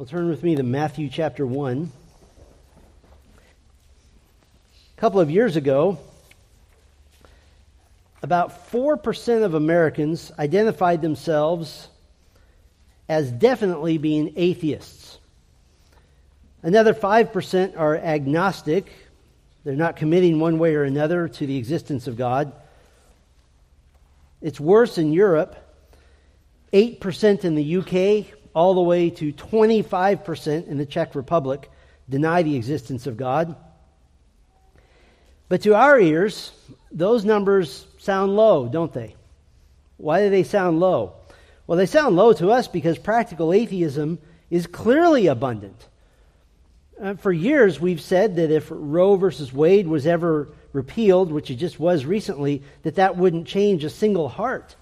Well, turn with me to Matthew chapter 1. A couple of years ago, about 4% of Americans identified themselves as definitely being atheists. Another 5% are agnostic. They're not committing one way or another to the existence of God. It's worse in Europe. 8% in the UK, all the way to 25% in the Czech Republic deny the existence of God. But to our ears, those numbers sound low, don't they? Why do they sound low? Well, they sound low to us because practical atheism is clearly abundant. For years, we've said that if Roe versus Wade was ever repealed, which it just was recently, that wouldn't change a single heart.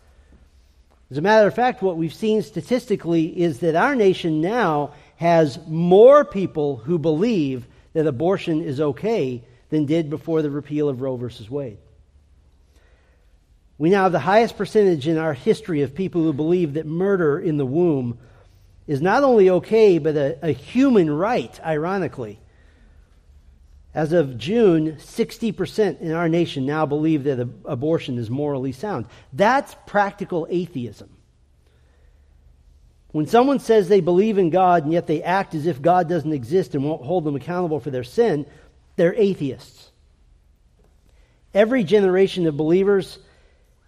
As a matter of fact, what we've seen statistically is that our nation now has more people who believe that abortion is okay than did before the repeal of Roe versus Wade. We now have the highest percentage in our history of people who believe that murder in the womb is not only okay, but a human right, ironically. As of June, 60% in our nation now believe that abortion is morally sound. That's practical atheism. When someone says they believe in God and yet they act as if God doesn't exist and won't hold them accountable for their sin, they're atheists. Every generation of believers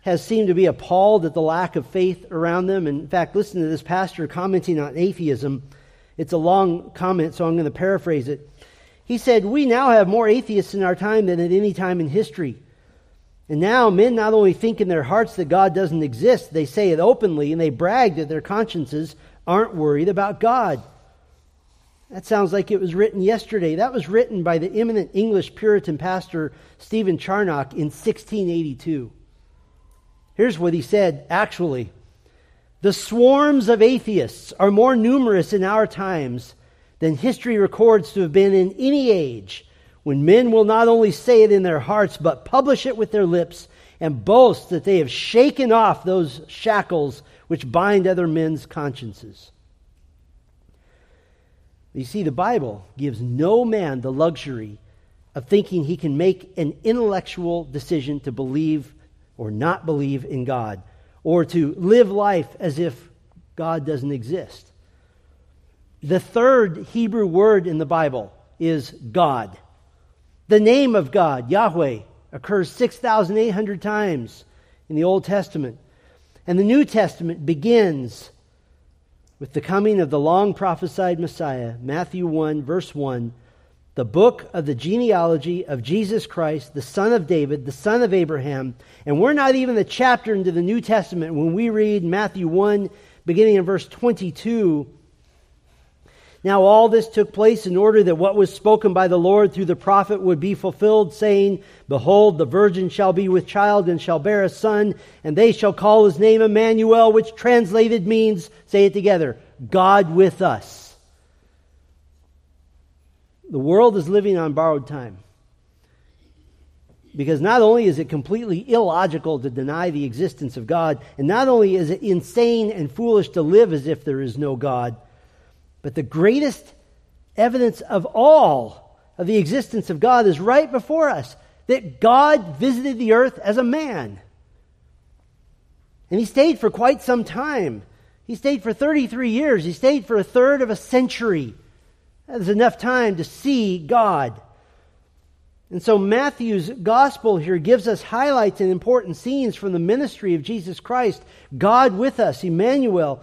has seemed to be appalled at the lack of faith around them. In fact, listen to this pastor commenting on atheism. It's a long comment, so I'm going to paraphrase it. He said, "We now have more atheists in our time than at any time in history. And now men not only think in their hearts that God doesn't exist, they say it openly, and they brag that their consciences aren't worried about God." That sounds like it was written yesterday. That was written by the eminent English Puritan pastor Stephen Charnock in 1682. Here's what he said, actually. "The swarms of atheists are more numerous in our times than history records to have been in any age, when men will not only say it in their hearts, but publish it with their lips and boast that they have shaken off those shackles which bind other men's consciences." You see, the Bible gives no man the luxury of thinking he can make an intellectual decision to believe or not believe in God, or to live life as if God doesn't exist. The third Hebrew word in the Bible is God. The name of God, Yahweh, occurs 6,800 times in the Old Testament. And the New Testament begins with the coming of the long prophesied Messiah, Matthew 1, verse 1, "The book of the genealogy of Jesus Christ, the son of David, the son of Abraham." And we're not even a chapter into the New Testament when we read Matthew 1, beginning in verse 22, "Now all this took place in order that what was spoken by the Lord through the prophet would be fulfilled, saying, 'Behold, the virgin shall be with child and shall bear a son, and they shall call his name Emmanuel,'" which translated means, say it together, "God with us." The world is living on borrowed time, because not only is it completely illogical to deny the existence of God, and not only is it insane and foolish to live as if there is no God, but the greatest evidence of all of the existence of God is right before us, that God visited the earth as a man. And he stayed for quite some time. He stayed for 33 years. He stayed for a third of a century. That is enough time to see God. And so Matthew's gospel here gives us highlights and important scenes from the ministry of Jesus Christ, God with us, Emmanuel.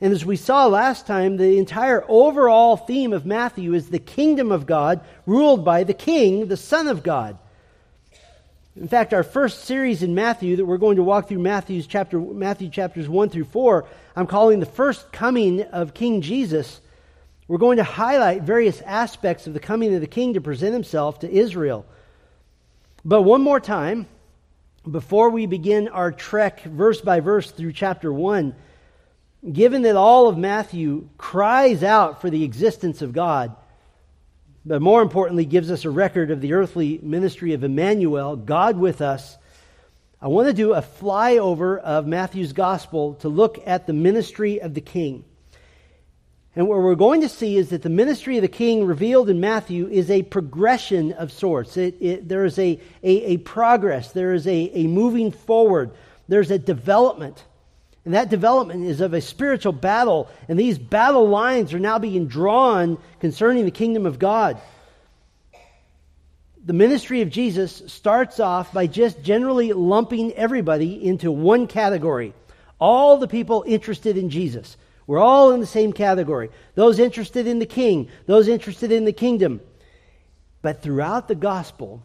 And as we saw last time, the entire overall theme of Matthew is the kingdom of God ruled by the king, the Son of God. In fact, our first series in Matthew that we're going to walk through Matthew chapters 1 through 4, I'm calling the first coming of King Jesus. We're going to highlight various aspects of the coming of the king to present himself to Israel. But one more time, before we begin our trek verse by verse through chapter 1, given that all of Matthew cries out for the existence of God, but more importantly gives us a record of the earthly ministry of Emmanuel, God with us, I want to do a flyover of Matthew's gospel to look at the ministry of the king. And what we're going to see is that the ministry of the king revealed in Matthew is a progression of sorts. There is a progress. There is a moving forward. There's a development. And that development is of a spiritual battle. And these battle lines are now being drawn concerning the kingdom of God. The ministry of Jesus starts off by just generally lumping everybody into one category. All the people interested in Jesus. We're all in the same category. Those interested in the king, those interested in the kingdom. But throughout the gospel,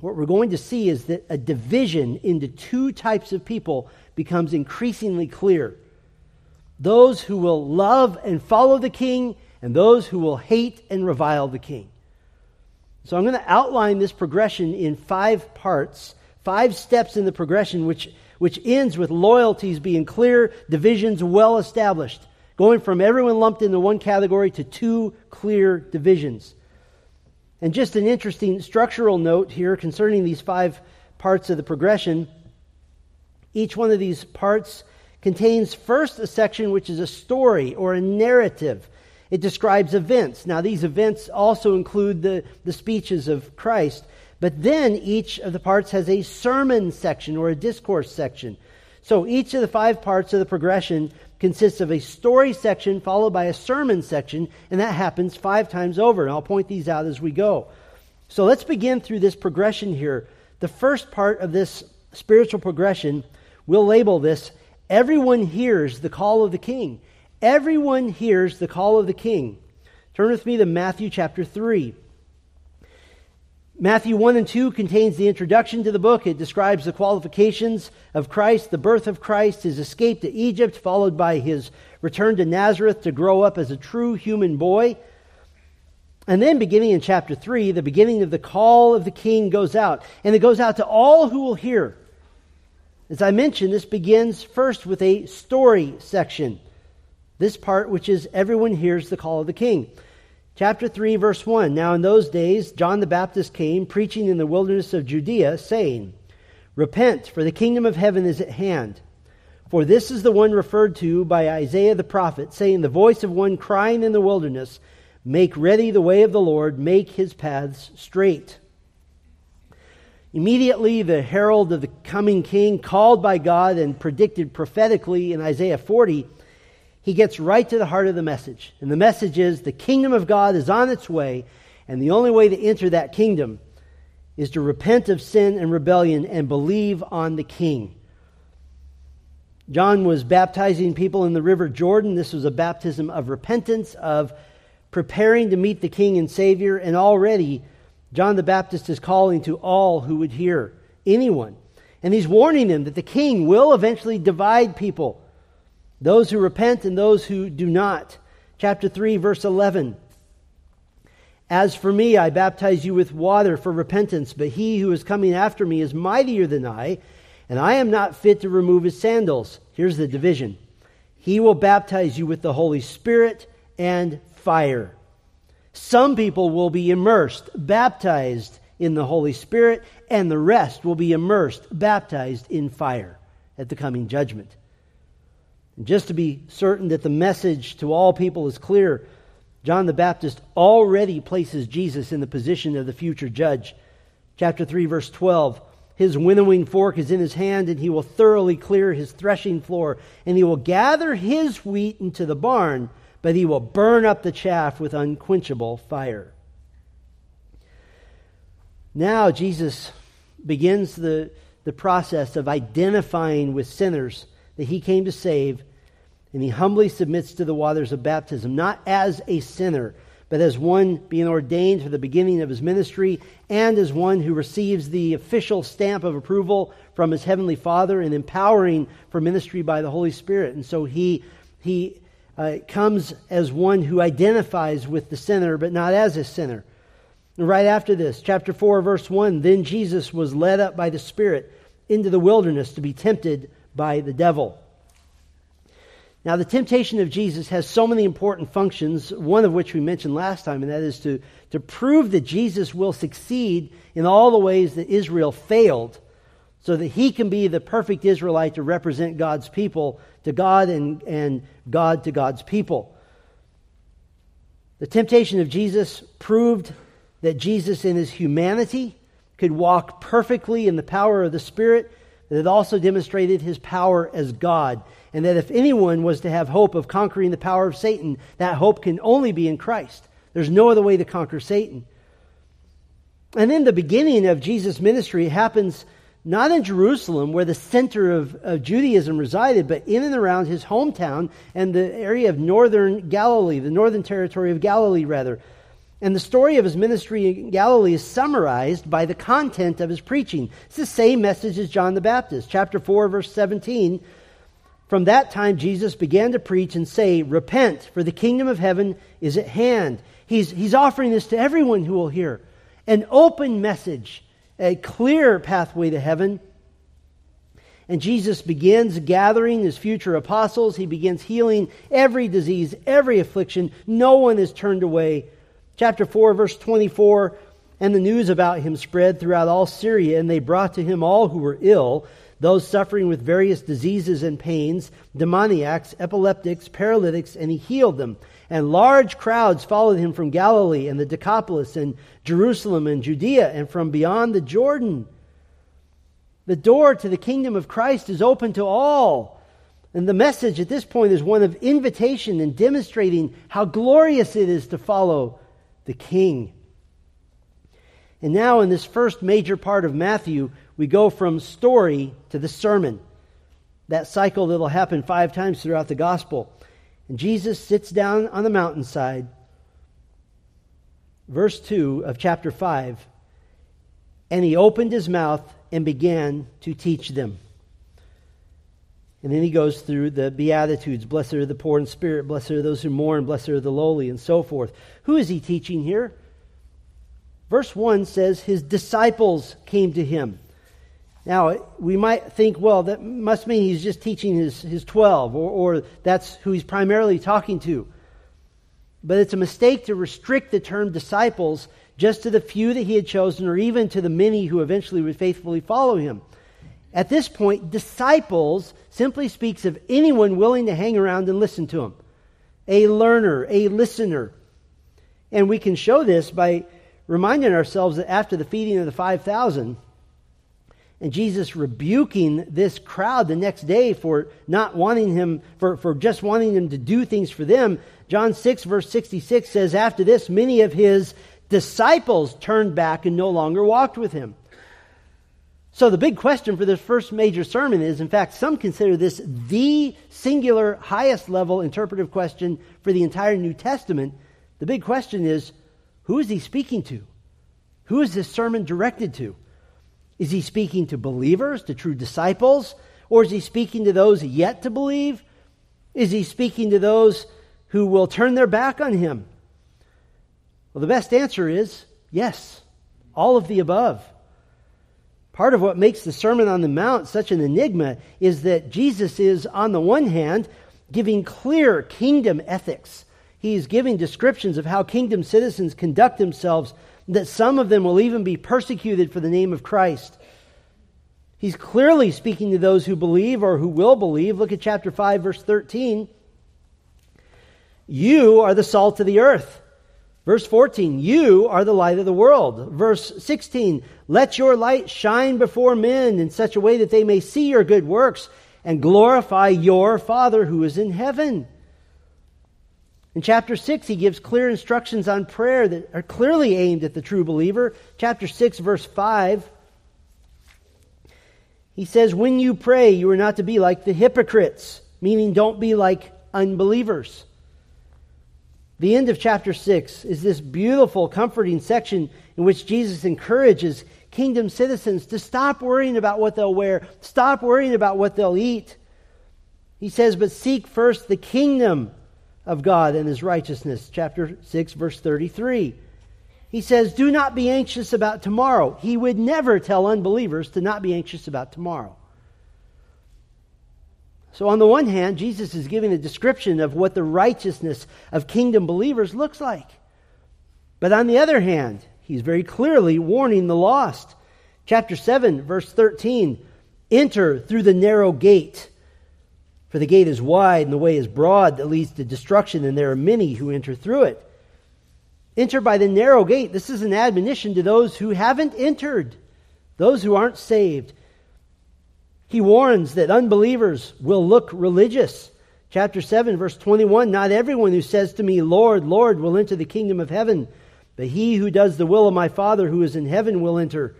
what we're going to see is that a division into two types of people becomes increasingly clear. Those who will love and follow the king, and those who will hate and revile the king. So I'm going to outline this progression in 5 parts, 5 steps in the progression, which ends with loyalties being clear, divisions well established, going from everyone lumped into one category to 2 clear divisions. And just an interesting structural note here concerning these 5 parts of the progression. Each one of these parts contains first a section which is a story or a narrative. It describes events. Now these events also include the speeches of Christ. But then each of the parts has a sermon section or a discourse section. So each of the 5 parts of the progression consists of a story section followed by a sermon section, and that happens 5 times over. And I'll point these out as we go. So let's begin through this progression here. The first part of this spiritual progression, we'll label this, everyone hears the call of the king. Everyone hears the call of the king. Turn with me to Matthew chapter 3. Matthew 1 and 2 contains the introduction to the book. It describes the qualifications of Christ, the birth of Christ, his escape to Egypt, followed by his return to Nazareth to grow up as a true human boy. And then beginning in chapter 3, the beginning of the call of the king goes out. And it goes out to all who will hear. As I mentioned, this begins first with a story section. This part, which is everyone hears the call of the king. Chapter 3, verse 1. Now in those days, John the Baptist came, preaching in the wilderness of Judea, saying, Repent, for the kingdom of heaven is at hand. For this is the one referred to by Isaiah the prophet, saying, The voice of one crying in the wilderness, Make ready the way of the Lord, make his paths straight. Immediately the herald of the coming king, called by God and predicted prophetically in Isaiah 40, he gets right to the heart of the message. And the message is the kingdom of God is on its way, and the only way to enter that kingdom is to repent of sin and rebellion and believe on the king. John was baptizing people in the river Jordan. This was a baptism of repentance, of preparing to meet the king and savior. And already John the Baptist is calling to all who would hear, anyone. And he's warning them that the king will eventually divide people. Those who repent and those who do not. Chapter 3, verse 11. As for me, I baptize you with water for repentance, but he who is coming after me is mightier than I, and I am not fit to remove his sandals. Here's the division. He will baptize you with the Holy Spirit and fire. Some people will be immersed, baptized in the Holy Spirit, and the rest will be immersed, baptized in fire at the coming judgment. Just to be certain that the message to all people is clear, John the Baptist already places Jesus in the position of the future judge. Chapter 3, verse 12, His winnowing fork is in his hand, and he will thoroughly clear his threshing floor, and he will gather his wheat into the barn, but he will burn up the chaff with unquenchable fire. Now Jesus begins the process of identifying with sinners that he came to save, and he humbly submits to the waters of baptism, not as a sinner, but as one being ordained for the beginning of his ministry, and as one who receives the official stamp of approval from his heavenly Father and empowering for ministry by the Holy Spirit. And so he comes as one who identifies with the sinner, but not as a sinner. And right after this, chapter 4, verse 1, Then Jesus was led up by the Spirit into the wilderness to be tempted by the devil. Now the temptation of Jesus has so many important functions, one of which we mentioned last time, and that is to prove that Jesus will succeed in all the ways that Israel failed, so that he can be the perfect Israelite to represent God's people to God and God to God's people. The temptation of Jesus proved that Jesus in his humanity could walk perfectly in the power of the Spirit, that it also demonstrated his power as God, and that if anyone was to have hope of conquering the power of Satan, that hope can only be in Christ. There's no other way to conquer Satan. And then the beginning of Jesus' ministry happens not in Jerusalem, where the center of Judaism resided, but in and around his hometown and the area of northern Galilee, the northern territory of Galilee, rather. And the story of his ministry in Galilee is summarized by the content of his preaching. It's the same message as John the Baptist. Chapter 4, verse 17. From that time, Jesus began to preach and say, "Repent, for the kingdom of heaven is at hand." He's offering this to everyone who will hear. An open message, a clear pathway to heaven. And Jesus begins gathering his future apostles. He begins healing every disease, every affliction. No one is turned away. Chapter 4, verse 24, "And the news about him spread throughout all Syria, and they brought to him all who were ill, those suffering with various diseases and pains, demoniacs, epileptics, paralytics, and he healed them. And large crowds followed him from Galilee and the Decapolis and Jerusalem and Judea and from beyond the Jordan." The door to the kingdom of Christ is open to all. And the message at this point is one of invitation and demonstrating how glorious it is to follow the King. And now in this first major part of Matthew, we go from story to the sermon, that cycle that will happen 5 times throughout the gospel. And Jesus sits down on the mountainside. Verse 2 of chapter 5, "And he opened his mouth and began to teach them." And then he goes through the Beatitudes. Blessed are the poor in spirit, blessed are those who mourn, blessed are the lowly, and so forth. Who is he teaching here? Verse 1 says, his disciples came to him. Now, we might think, well, that must mean he's just teaching his 12, or that's who he's primarily talking to. But it's a mistake to restrict the term disciples just to the few that he had chosen, or even to the many who eventually would faithfully follow him. At this point, disciples simply speaks of anyone willing to hang around and listen to him. A learner, a listener. And we can show this by reminding ourselves that after the feeding of the 5,000, and Jesus rebuking this crowd the next day for not wanting him, for just wanting him to do things for them, John 6, verse 66 says, "After this, many of his disciples turned back and no longer walked with him." So the big question for this first major sermon is, in fact, some consider this the singular, highest level interpretive question for the entire New Testament. The big question is, who is he speaking to? Who is this sermon directed to? Is he speaking to believers, to true disciples? Or is he speaking to those yet to believe? Is he speaking to those who will turn their back on him? Well, the best answer is yes, all of the above. Part of what makes the Sermon on the Mount such an enigma is that Jesus is, on the one hand, giving clear kingdom ethics. He is giving descriptions of how kingdom citizens conduct themselves, that some of them will even be persecuted for the name of Christ. He's clearly speaking to those who believe or who will believe. Look at chapter 5, verse 13. "You are the salt of the earth." Verse 14, "You are the light of the world." Verse 16, "Let your light shine before men in such a way that they may see your good works and glorify your Father who is in heaven." In chapter 6, he gives clear instructions on prayer that are clearly aimed at the true believer. Chapter 6, verse 5, he says, "When you pray, you are not to be like the hypocrites," meaning don't be like unbelievers. The end of chapter 6 is this beautiful, comforting section in which Jesus encourages kingdom citizens to stop worrying about what they'll wear, stop worrying about what they'll eat. He says, "But seek first the kingdom of God and his righteousness." Chapter 6, verse 33. He says, "Do not be anxious about tomorrow." He would never tell unbelievers to not be anxious about tomorrow. So on the one hand, Jesus is giving a description of what the righteousness of kingdom believers looks like. But on the other hand, he's very clearly warning the lost. Chapter 7, verse 13, "Enter through the narrow gate, for the gate is wide and the way is broad that leads to destruction, and there are many who enter through it." Enter by the narrow gate. This is an admonition to those who haven't entered, those who aren't saved. He warns that unbelievers will look religious. Chapter 7, verse 21, not everyone who says to me, Lord, Lord, will enter the kingdom of heaven, but he who does the will of my Father who is in heaven will enter.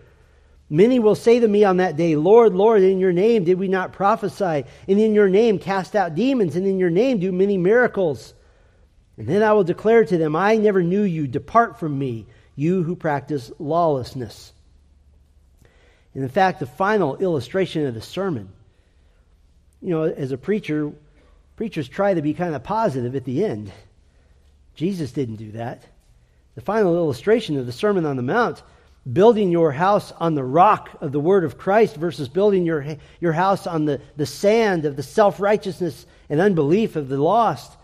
Many will say to me on that day, Lord, Lord, in your name did we not prophesy, and in your name cast out demons, and in your name do many miracles. And then I will declare to them, I never knew you. Depart from me, you who practice lawlessness. And in fact, the final illustration of the sermon, you know, as a preacher, preachers try to be kind of positive at the end. Jesus didn't do that. The final illustration of the Sermon on the Mount, building your house on the rock of the word of Christ versus building your house on the sand of the self-righteousness and unbelief of the lost.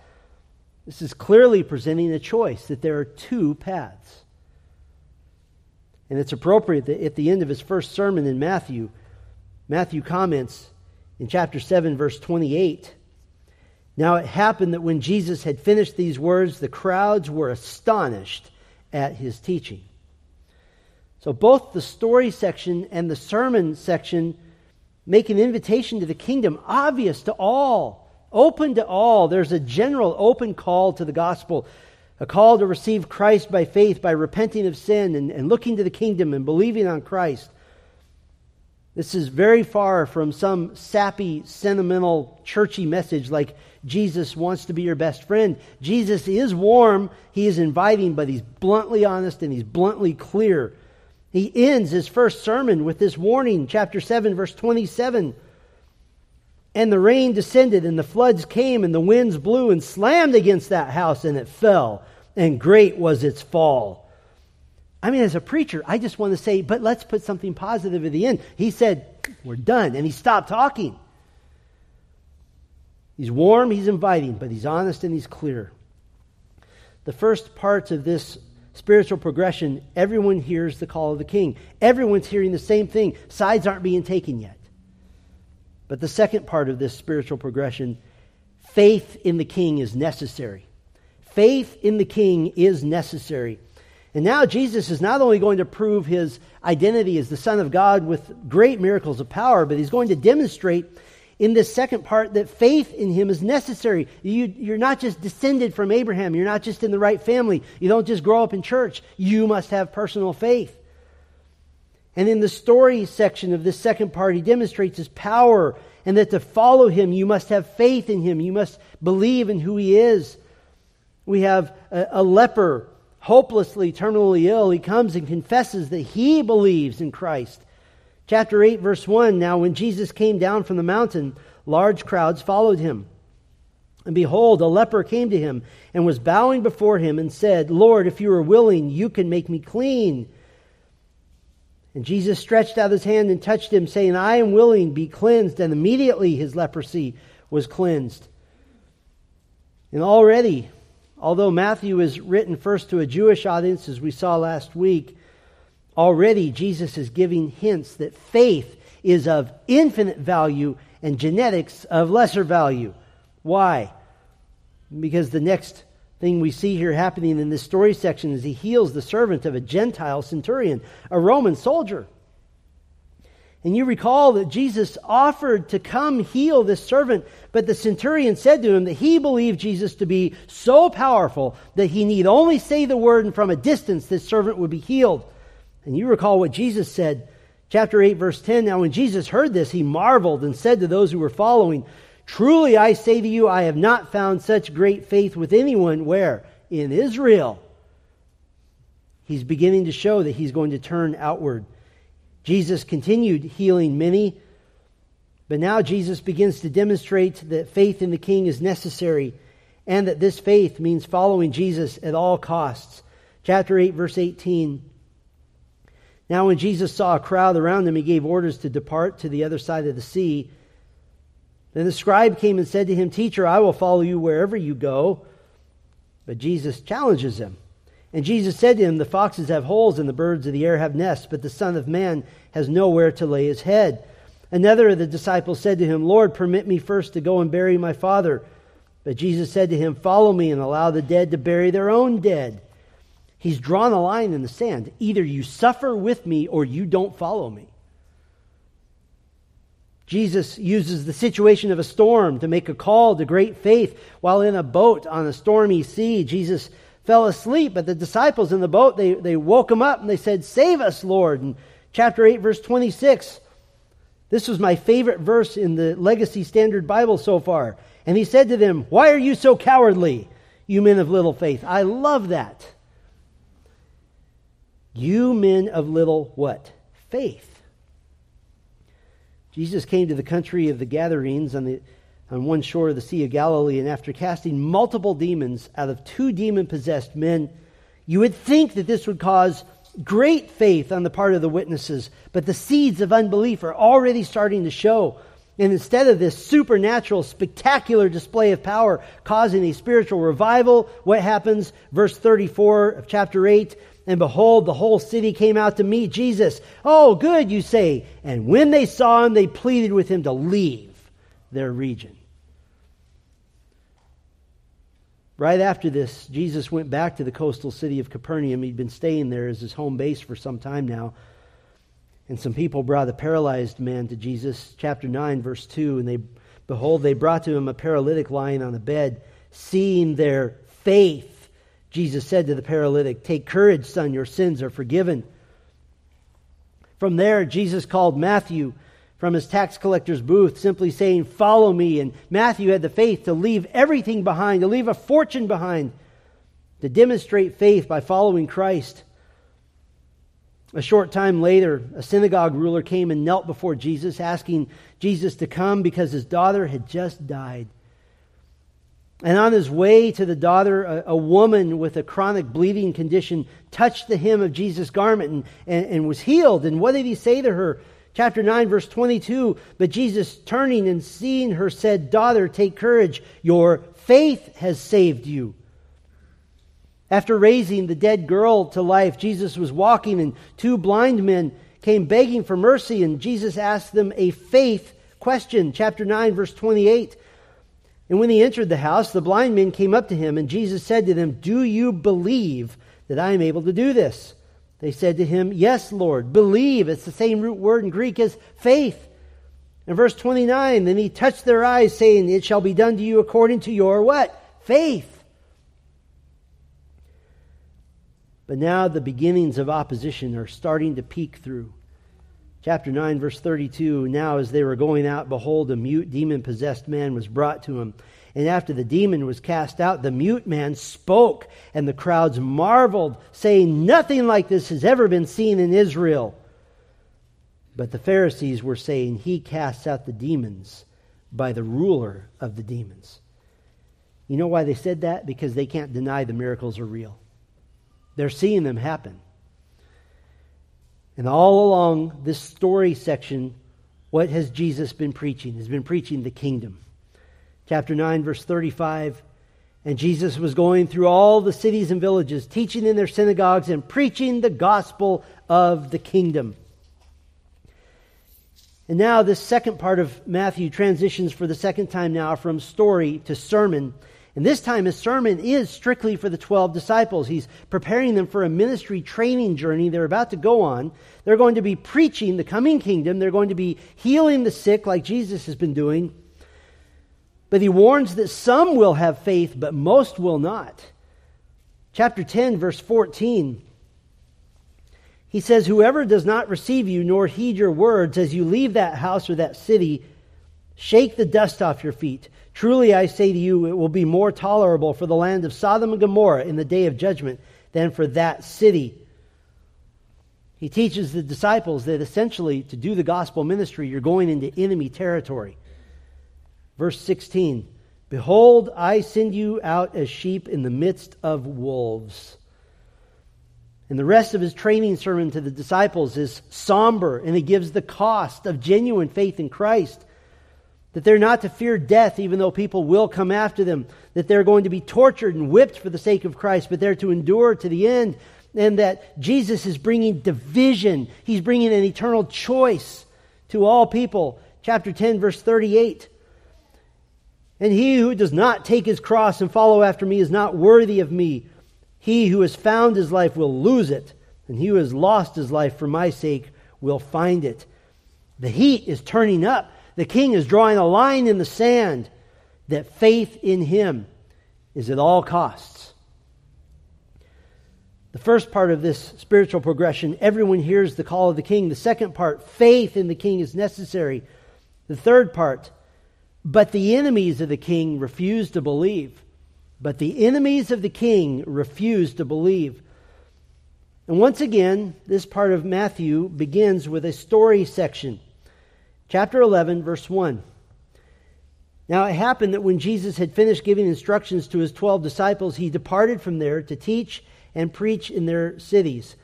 This is clearly presenting a choice that there are two paths. And it's appropriate that at the end of his first sermon in Matthew, Matthew comments in chapter 7, verse 28, now it happened that when Jesus had finished these words, the crowds were astonished at his teaching. So both the story section and the sermon section make an invitation to the kingdom obvious to all, open to all. There's a general open call to the gospel, a call to receive Christ by faith, by repenting of sin and looking to the kingdom and believing on Christ. This is very far from some sappy, sentimental, churchy message like Jesus wants to be your best friend. Jesus is warm, he is inviting, but he's bluntly honest and he's bluntly clear. He ends his first sermon with this warning, chapter 7, verse 27. And the rain descended, and the floods came, and the winds blew and slammed against that house, and it fell, and great was its fall. I mean, as a preacher, I just want to say, but let's put something positive at the end. He said, we're done, and he stopped talking. He's warm, he's inviting, but he's honest and he's clear. The first parts of this spiritual progression, everyone hears the call of the king. Everyone's hearing the same thing. Sides aren't being taken yet. But the second part of this spiritual progression, faith in the king is necessary. Faith in the king is necessary. And now Jesus is not only going to prove his identity as the Son of God with great miracles of power, but he's going to demonstrate in this second part that faith in him is necessary. You're not just descended from Abraham. You're not just in the right family. You don't just grow up in church. You must have personal faith. And in the story section of this second part, he demonstrates his power and that to follow him, you must have faith in him. You must believe in who he is. We have a leper, hopelessly, terminally ill. He comes and confesses that he believes in Christ. Chapter 8, verse 1, now when Jesus came down from the mountain, large crowds followed him. And behold, a leper came to him and was bowing before him and said, Lord, if you are willing, you can make me clean. And Jesus stretched out his hand and touched him, saying, I am willing, be cleansed. And immediately his leprosy was cleansed. And already, although Matthew is written first to a Jewish audience, as we saw last week, already Jesus is giving hints that faith is of infinite value and genetics of lesser value. Why? Because the next thing we see here happening in this story section is he heals the servant of a Gentile centurion, a Roman soldier. And you recall that Jesus offered to come heal this servant, but the centurion said to him that he believed Jesus to be so powerful that he need only say the word, and from a distance this servant would be healed. And you recall what Jesus said, chapter 8, verse 10. Now when Jesus heard this, he marveled and said to those who were following, truly I say to you, I have not found such great faith with anyone. Where? In Israel. He's beginning to show that he's going to turn outward. Jesus continued healing many, but now Jesus begins to demonstrate that faith in the king is necessary and that this faith means following Jesus at all costs. Chapter 8, verse 18. Now when Jesus saw a crowd around him, he gave orders to depart to the other side of the sea. Then the scribe came and said to him, Teacher, I will follow you wherever you go. But Jesus challenges him. And Jesus said to him, The foxes have holes and the birds of the air have nests, but the Son of Man has nowhere to lay his head. Another of the disciples said to him, Lord, permit me first to go and bury my father. But Jesus said to him, Follow me and allow the dead to bury their own dead. He's drawn a line in the sand. Either you suffer with me or you don't follow me. Jesus uses the situation of a storm to make a call to great faith. While in a boat on a stormy sea, Jesus fell asleep, but the disciples in the boat, they woke him up and they said, "Save us, Lord." And chapter 8, verse 26, this was my favorite verse in the Legacy Standard Bible so far. And he said to them, "Why are you so cowardly, you men of little faith?" I love that. You men of little what? Faith. Jesus came to the country of the Gadarenes on one shore of the Sea of Galilee, and after casting multiple demons out of 2 demon-possessed men, you would think that this would cause great faith on the part of the witnesses, but the seeds of unbelief are already starting to show. And instead of this supernatural, spectacular display of power causing a spiritual revival, what happens? Verse 34 of chapter 8, "And behold, the whole city came out to meet Jesus." "Oh, good," you say. And when they saw him, they pleaded with him to leave their region. Right after this, Jesus went back to the coastal city of Capernaum. He'd been staying there as his home base for some time now. And some people brought a paralyzed man to Jesus. Chapter 9, verse 2, "And they brought to him a paralytic lying on a bed. Seeing their faith, Jesus said to the paralytic, 'Take courage, son, your sins are forgiven.'" From there, Jesus called Matthew from his tax collector's booth, simply saying, "Follow me." And Matthew had the faith to leave everything behind, to leave a fortune behind, to demonstrate faith by following Christ. A short time later, a synagogue ruler came and knelt before Jesus, asking Jesus to come because his daughter had just died. And on his way to the daughter, a woman with a chronic bleeding condition touched the hem of Jesus' garment and was healed. And what did he say to her? Chapter 9, verse 22, "But Jesus, turning and seeing her, said, 'Daughter, take courage. Your faith has saved you.'" After raising the dead girl to life, Jesus was walking, and 2 blind men came begging for mercy. And Jesus asked them a faith question. Chapter 9, verse 28, "And when he entered the house, the blind men came up to him, and Jesus said to them, 'Do you believe that I am able to do this?' They said to him, 'Yes, Lord.'" Believe, it's the same root word in Greek as faith. In verse 29, "Then he touched their eyes, saying, 'It shall be done to you according to your" what? "Faith." But now the beginnings of opposition are starting to peek through. Chapter 9, verse 32, "Now as they were going out, behold, a mute demon-possessed man was brought to him. And after the demon was cast out, the mute man spoke, and the crowds marveled, saying, 'Nothing like this has ever been seen in Israel.' But the Pharisees were saying, 'He casts out the demons by the ruler of the demons.'" You know why they said that? Because they can't deny the miracles are real. They're seeing them happen. And all along this story section, what has Jesus been preaching? He's been preaching the kingdom. Chapter 9, verse 35, "And Jesus was going through all the cities and villages, teaching in their synagogues and preaching the gospel of the kingdom." And now this second part of Matthew transitions for the second time now from story to sermon. And this time his sermon is strictly for the 12 disciples. He's preparing them for a ministry training journey they're about to go on. They're going to be preaching the coming kingdom. They're going to be healing the sick like Jesus has been doing. But he warns that some will have faith, but most will not. Chapter 10, verse 14. He says, "Whoever does not receive you nor heed your words as you leave that house or that city, shake the dust off your feet. Truly I say to you, it will be more tolerable for the land of Sodom and Gomorrah in the day of judgment than for that city." He teaches the disciples that essentially to do the gospel ministry, you're going into enemy territory. Verse 16, "Behold, I send you out as sheep in the midst of wolves." And the rest of his training sermon to the disciples is somber, and he gives the cost of genuine faith in Christ. That they're not to fear death, even though people will come after them. That they're going to be tortured and whipped for the sake of Christ, but they're to endure to the end. And that Jesus is bringing division. He's bringing an eternal choice to all people. Chapter 10, verse 38. "And he who does not take his cross and follow after me is not worthy of me. He who has found his life will lose it, and he who has lost his life for my sake will find it. The heat is turning up. The king is drawing a line in the sand that faith in him is at all costs. The first part of this spiritual progression, everyone hears the call of the king. The second part, faith in the king is necessary. The third part, but the enemies of the king refuse to believe. But the enemies of the king refuse to believe. And once again, this part of Matthew begins with a story section. Chapter 11, verse 1. Now it happened that when Jesus had finished giving instructions to his 12 disciples, he departed from there to teach and preach in their cities.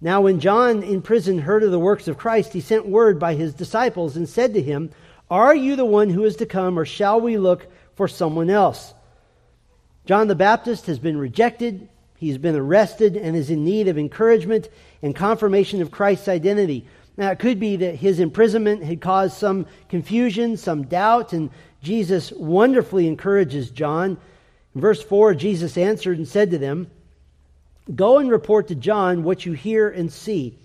Now when John in prison heard of the works of Christ, he sent word by his disciples and said to him, "Are you the one who is to come, or shall we look for someone else? John the Baptist has been rejected, he's been arrested, and is in need of encouragement and confirmation of Christ's identity." Now, it could be that his imprisonment had caused some confusion, some doubt, and Jesus wonderfully encourages John. In verse 4, Jesus answered and said to them, "Go and report to John what you hear and see.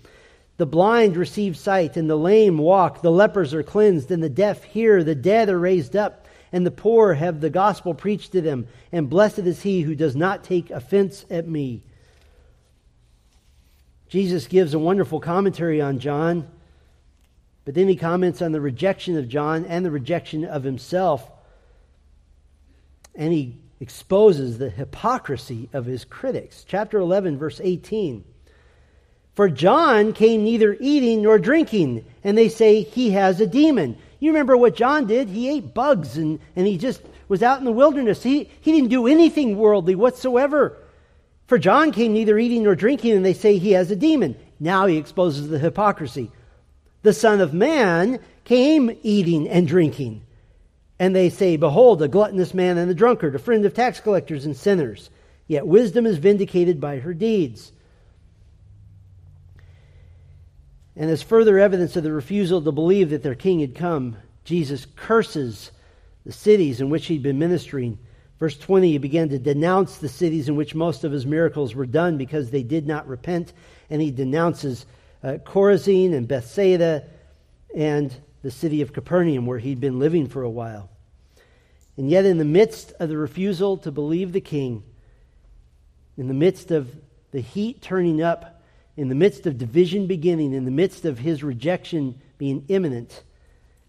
The blind receive sight, and the lame walk, the lepers are cleansed, and the deaf hear, the dead are raised up, and the poor have the gospel preached to them, and blessed is he who does not take offense at me." Jesus gives a wonderful commentary on John, but then he comments on the rejection of John and the rejection of himself, and he exposes the hypocrisy of his critics. Chapter 11, verse 18. "For John came neither eating nor drinking, and they say he has a demon." You remember what John did. He ate bugs and he just was out in the wilderness. He didn't do anything worldly whatsoever. "For John came neither eating nor drinking, and they say he has a demon." Now he exposes the hypocrisy. "The Son of Man came eating and drinking. And they say, behold, a gluttonous man and a drunkard, a friend of tax collectors and sinners. Yet wisdom is vindicated by her deeds." And as further evidence of the refusal to believe that their king had come, Jesus curses the cities in which he'd been ministering. Verse 20, he began to denounce the cities in which most of his miracles were done because they did not repent. And he denounces Chorazin and Bethsaida and the city of Capernaum, where he'd been living for a while. And yet in the midst of the refusal to believe the king, in the midst of the heat turning up, in the midst of division beginning, in the midst of his rejection being imminent,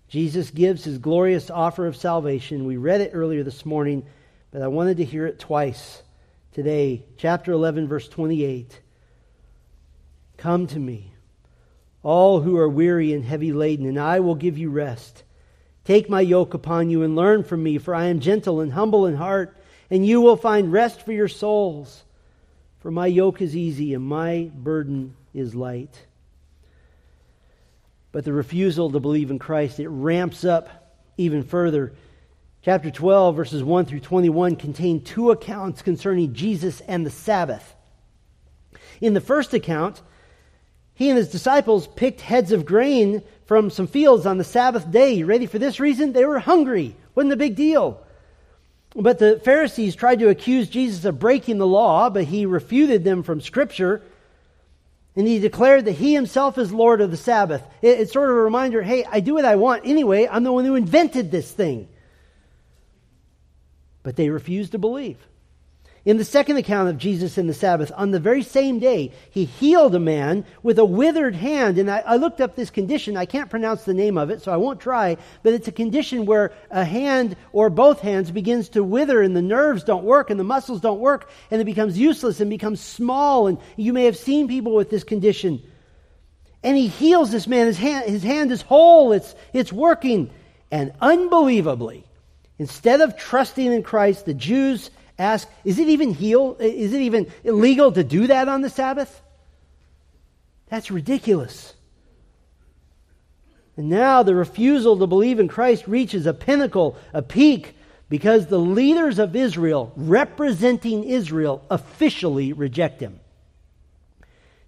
Jesus gives his glorious offer of salvation. We read it earlier this morning, but I wanted to hear it twice today. Chapter 11, verse 28. "Come to me, all who are weary and heavy laden, and I will give you rest. Take my yoke upon you and learn from me, for I am gentle and humble in heart, and you will find rest for your souls. For my yoke is easy and my burden is light." But the refusal to believe in Christ, it ramps up even further. Chapter 12, verses 1 through 21 contain two accounts concerning Jesus and the Sabbath. In the first account, he and his disciples picked heads of grain from some fields on the Sabbath day. You ready for this reason? They were hungry. Wasn't a big deal. But the Pharisees tried to accuse Jesus of breaking the law, but he refuted them from Scripture, and he declared that he himself is Lord of the Sabbath. It's sort of a reminder, hey, I do what I want anyway. I'm the one who invented this thing. But they refused to believe. In the second account of Jesus and the Sabbath, on the very same day, he healed a man with a withered hand. And I looked up this condition. I can't pronounce the name of it, so I won't try. But it's a condition where a hand or both hands begins to wither and the nerves don't work and the muscles don't work and it becomes useless and becomes small. And you may have seen people with this condition. And he heals this man. His hand is whole. It's working. And unbelievably, instead of trusting in Christ, the Jews ask, is it even illegal to do that on the Sabbath? That's ridiculous. And now the refusal to believe in Christ reaches a pinnacle, a peak, because the leaders of Israel, representing Israel, officially reject him.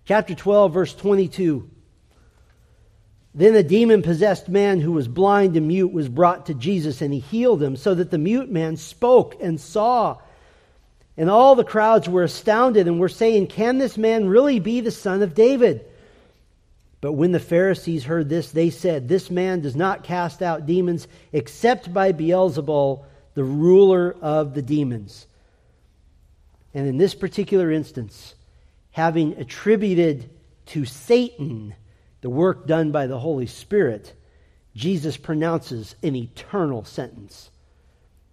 Chapter 12, verse 22. "Then a demon-possessed man who was blind and mute was brought to Jesus, and he healed him so that the mute man spoke and saw. And all the crowds were astounded and were saying, "Can this man really be the son of David?" But when the Pharisees heard this, they said, "This man does not cast out demons except by Beelzebul, the ruler of the demons." And in this particular instance, having attributed to Satan the work done by the Holy Spirit, Jesus pronounces an eternal sentence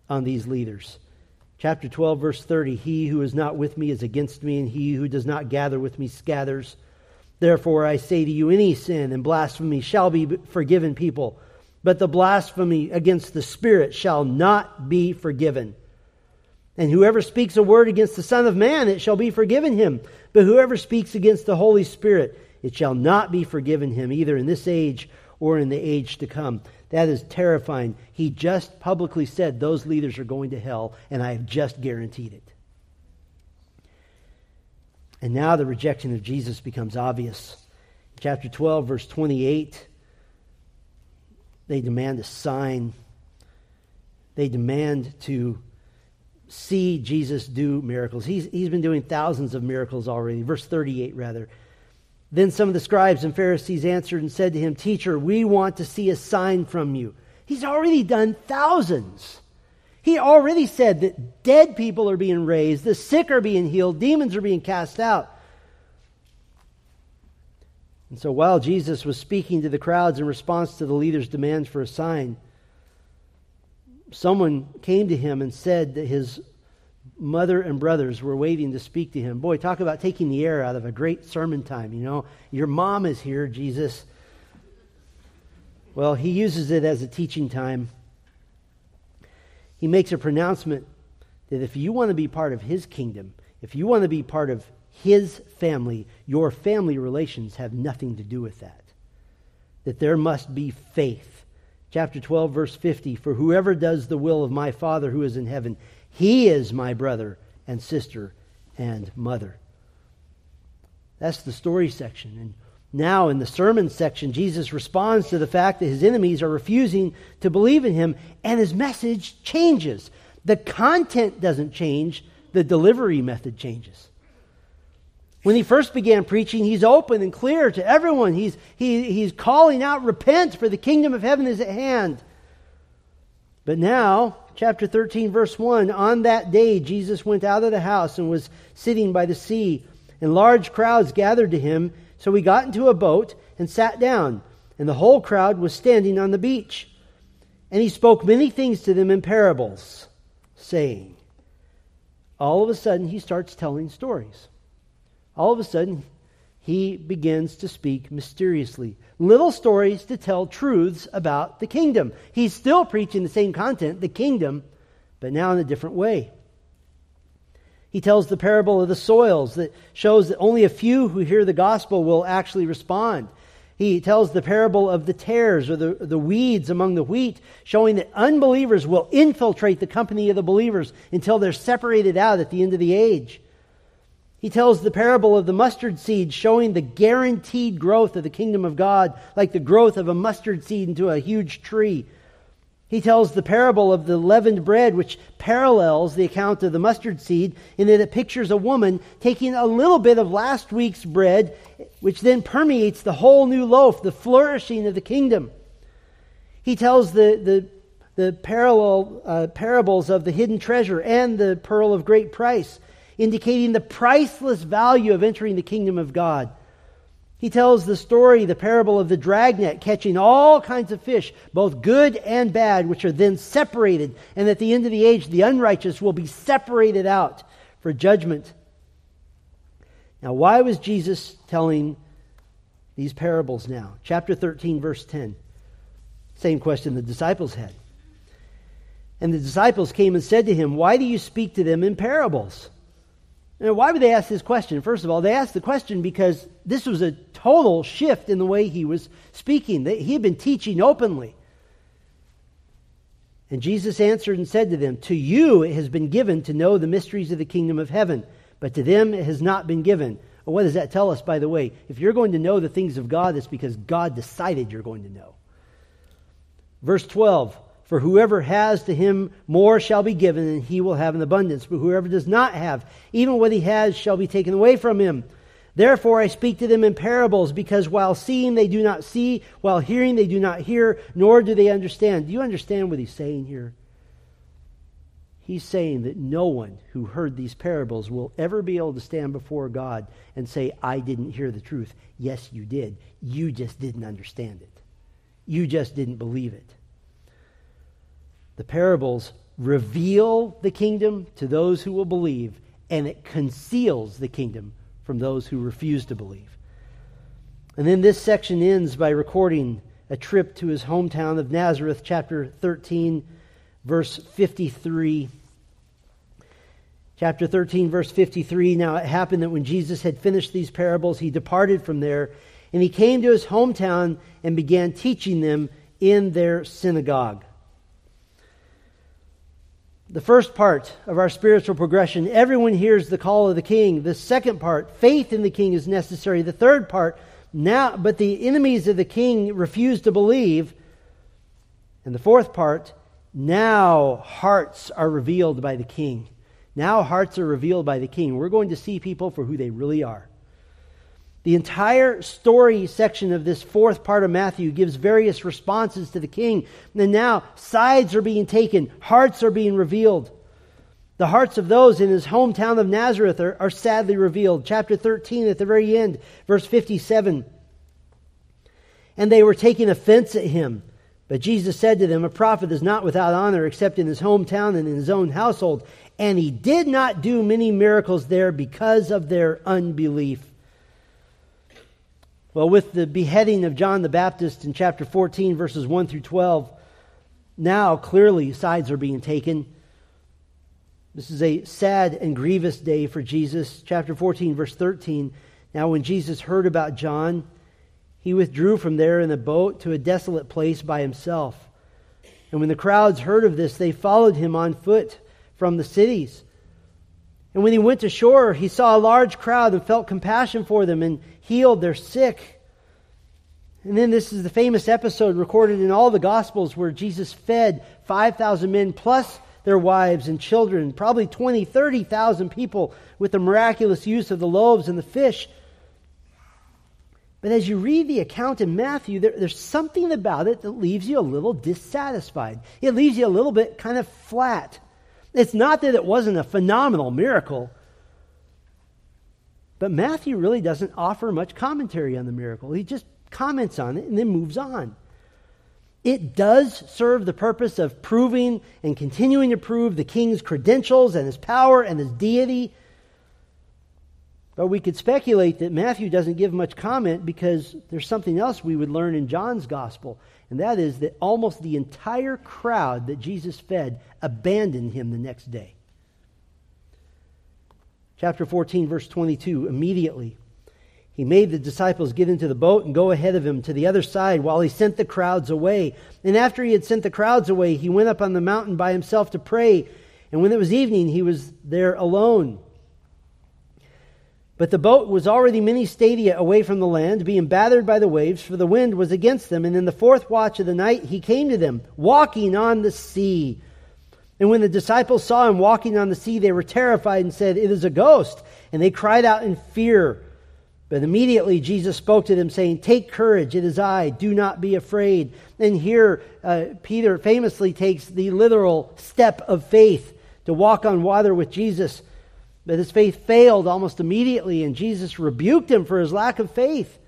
on these leaders. Chapter 12, verse 30, "He who is not with me is against me, and he who does not gather with me scatters. Therefore I say to you, any sin and blasphemy shall be forgiven people, but the blasphemy against the Spirit shall not be forgiven. And whoever speaks a word against the Son of Man, it shall be forgiven him. But whoever speaks against the Holy Spirit, it shall not be forgiven him, either in this age or in the age to come." That is terrifying. He just publicly said those leaders are going to hell, and I have just guaranteed it. And now the rejection of Jesus becomes obvious. Chapter 12, verse 28, they demand a sign. They demand to see Jesus do miracles. He's been doing thousands of miracles already. Verse 38, rather. "Then some of the scribes and Pharisees answered and said to him, 'Teacher, we want to see a sign from you.'" He's already done thousands. He already said that dead people are being raised, the sick are being healed, demons are being cast out. And so while Jesus was speaking to the crowds in response to the leaders' demands for a sign, someone came to him and said that his mother and brothers were waiting to speak to him. Boy, talk about taking the air out of a great sermon time, you know. Your mom is here, Jesus. Well, he uses it as a teaching time. He makes a pronouncement that if you want to be part of his kingdom, if you want to be part of his family, your family relations have nothing to do with that. That there must be faith. Chapter 12, verse 50, "For whoever does the will of my Father who is in heaven, he is my brother and sister and mother." That's the story section. And now in the sermon section, Jesus responds to the fact that his enemies are refusing to believe in him, and his message changes. The content doesn't change, the delivery method changes. When he first began preaching, he's open and clear to everyone. He's calling out, "Repent, for the kingdom of heaven is at hand." But now, chapter 13, verse 1, "On that day Jesus went out of the house and was sitting by the sea, and large crowds gathered to him. So he got into a boat and sat down, and the whole crowd was standing on the beach. And he spoke many things to them in parables, saying..." All of a sudden, he starts telling stories. All of a sudden, he begins to speak mysteriously. Little stories to tell truths about the kingdom. He's still preaching the same content, the kingdom, but now in a different way. He tells the parable of the soils that shows that only a few who hear the gospel will actually respond. He tells the parable of the tares or the weeds among the wheat, showing that unbelievers will infiltrate the company of the believers until they're separated out at the end of the age. He tells the parable of the mustard seed, showing the guaranteed growth of the kingdom of God, like the growth of a mustard seed into a huge tree. He tells the parable of the leavened bread, which parallels the account of the mustard seed, in that it pictures a woman taking a little bit of last week's bread, which then permeates the whole new loaf, the flourishing of the kingdom. He tells the parallel parables of the hidden treasure and the pearl of great price, indicating the priceless value of entering the kingdom of God. He tells the story, the parable of the dragnet, catching all kinds of fish, both good and bad, which are then separated. And at the end of the age, the unrighteous will be separated out for judgment. Now, why was Jesus telling these parables now? Chapter 13, verse 10. Same question the disciples had. "And the disciples came and said to him, 'Why do you speak to them in parables?'" Now, why would they ask this question? First of all, they asked the question because this was a total shift in the way he was speaking. He had been teaching openly. "And Jesus answered and said to them, 'To you it has been given to know the mysteries of the kingdom of heaven, but to them it has not been given.'" Well, what does that tell us, by the way? If you're going to know the things of God, it's because God decided you're going to know. Verse 12, For whoever has, to him more shall be given, and he will have in abundance. But whoever does not have, even what he has shall be taken away from him. Therefore I speak to them in parables, because while seeing they do not see, while hearing they do not hear, nor do they understand. Do you understand what he's saying here? He's saying that no one who heard these parables will ever be able to stand before God and say, I didn't hear the truth. Yes, you did. You just didn't understand it. You just didn't believe it. The parables reveal the kingdom to those who will believe, and it conceals the kingdom from those who refuse to believe. And then this section ends by recording a trip to his hometown of Nazareth, chapter 13, verse 53. Chapter 13, verse 53. Now it happened that when Jesus had finished these parables, he departed from there, and he came to his hometown and began teaching them in their synagogue. The first part of our spiritual progression, everyone hears the call of the king. The second part, faith in the king is necessary. The third part, now, but the enemies of the king refuse to believe. And the fourth part, now hearts are revealed by the king. Now hearts are revealed by the king. We're going to see people for who they really are. The entire story section of this fourth part of Matthew gives various responses to the king. And now sides are being taken. Hearts are being revealed. The hearts of those in his hometown of Nazareth are sadly revealed. Chapter 13 at the very end, verse 57. And they were taking offense at him. But Jesus said to them, a prophet is not without honor except in his hometown and in his own household. And he did not do many miracles there because of their unbelief. Well, with the beheading of John the Baptist in chapter 14, verses 1 through 12, now clearly sides are being taken. This is a sad and grievous day for Jesus. Chapter 14, verse 13. Now when Jesus heard about John, he withdrew from there in a boat to a desolate place by himself. And when the crowds heard of this, they followed him on foot from the cities. And when he went to shore, he saw a large crowd and felt compassion for them and healed their sick. And then this is the famous episode recorded in all the Gospels where Jesus fed 5,000 men plus their wives and children, probably 20, 30,000 people with the miraculous use of the loaves and the fish. But as you read the account in Matthew, there's something about it that leaves you a little dissatisfied. It leaves you a little bit kind of flat. It's not that it wasn't a phenomenal miracle, but Matthew really doesn't offer much commentary on the miracle. He just comments on it and then moves on. It does serve the purpose of proving and continuing to prove the king's credentials and his power and his deity. But we could speculate that Matthew doesn't give much comment because there's something else we would learn in John's gospel. And that is that almost the entire crowd that Jesus fed abandoned him the next day. Chapter 14, verse 22, immediately he made the disciples get into the boat and go ahead of him to the other side while he sent the crowds away. And after he had sent the crowds away, he went up on the mountain by himself to pray. And when it was evening, he was there alone. But the boat was already many stadia away from the land, being battered by the waves, for the wind was against them. And in the fourth watch of the night, he came to them, walking on the sea. And when the disciples saw him walking on the sea, they were terrified and said, it is a ghost. And they cried out in fear. But immediately Jesus spoke to them, saying, take courage, it is I, do not be afraid. And here Peter famously takes the literal step of faith to walk on water with Jesus. But his faith failed almost immediately, and Jesus rebuked him for his lack of faith.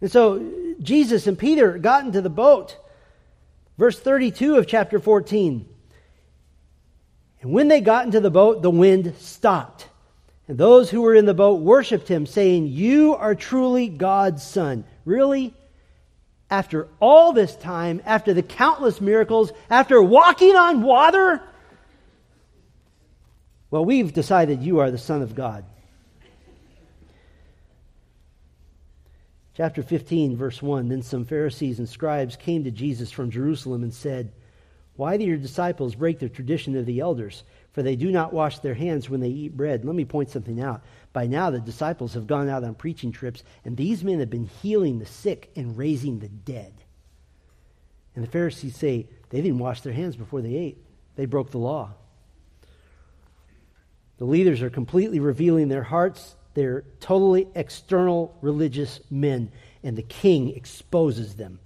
And so Jesus and Peter got into the boat. Verse 32 of chapter 14. And when they got into the boat, the wind stopped. And those who were in the boat worshipped him, saying, you are truly God's Son. Really? After all this time, after the countless miracles, after walking on water? Well, we've decided you are the Son of God. Chapter 15, verse 1, then some Pharisees and scribes came to Jesus from Jerusalem and said, why do your disciples break the tradition of the elders? For they do not wash their hands when they eat bread. Let me point something out. By now the disciples have gone out on preaching trips, and these men have been healing the sick and raising the dead. And the Pharisees say they didn't wash their hands before they ate. They broke the law. The leaders are completely revealing their hearts. They're totally external religious men, and the king exposes them.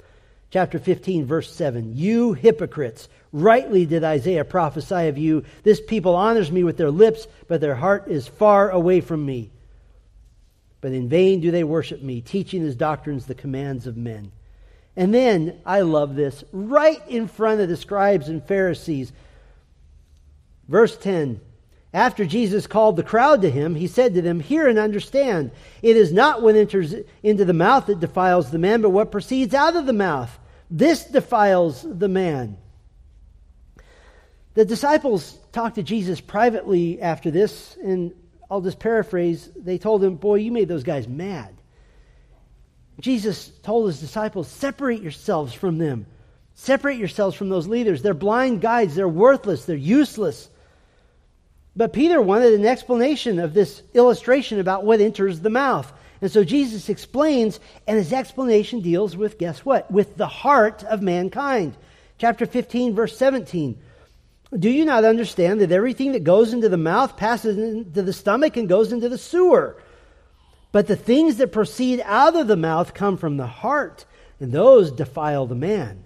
Chapter 15, verse 7, "You hypocrites, rightly did Isaiah prophesy of you. This people honors me with their lips, but their heart is far away from me. But in vain do they worship me, teaching as doctrines the commands of men." And then, I love this, right in front of the scribes and Pharisees. Verse 10, "After Jesus called the crowd to him, he said to them, 'Hear and understand. It is not what enters into the mouth that defiles the man, but what proceeds out of the mouth. This defiles the man.'" The disciples talked to Jesus privately after this, and I'll just paraphrase. They told him, "Boy, you made those guys mad." Jesus told his disciples, "Separate yourselves from them. Separate yourselves from those leaders. They're blind guides. They're worthless. They're useless." But Peter wanted an explanation of this illustration about what enters the mouth. And so Jesus explains, and his explanation deals with, guess what? With the heart of mankind. Chapter 15, verse 17. "Do you not understand that everything that goes into the mouth passes into the stomach and goes into the sewer? But the things that proceed out of the mouth come from the heart, and those defile the man.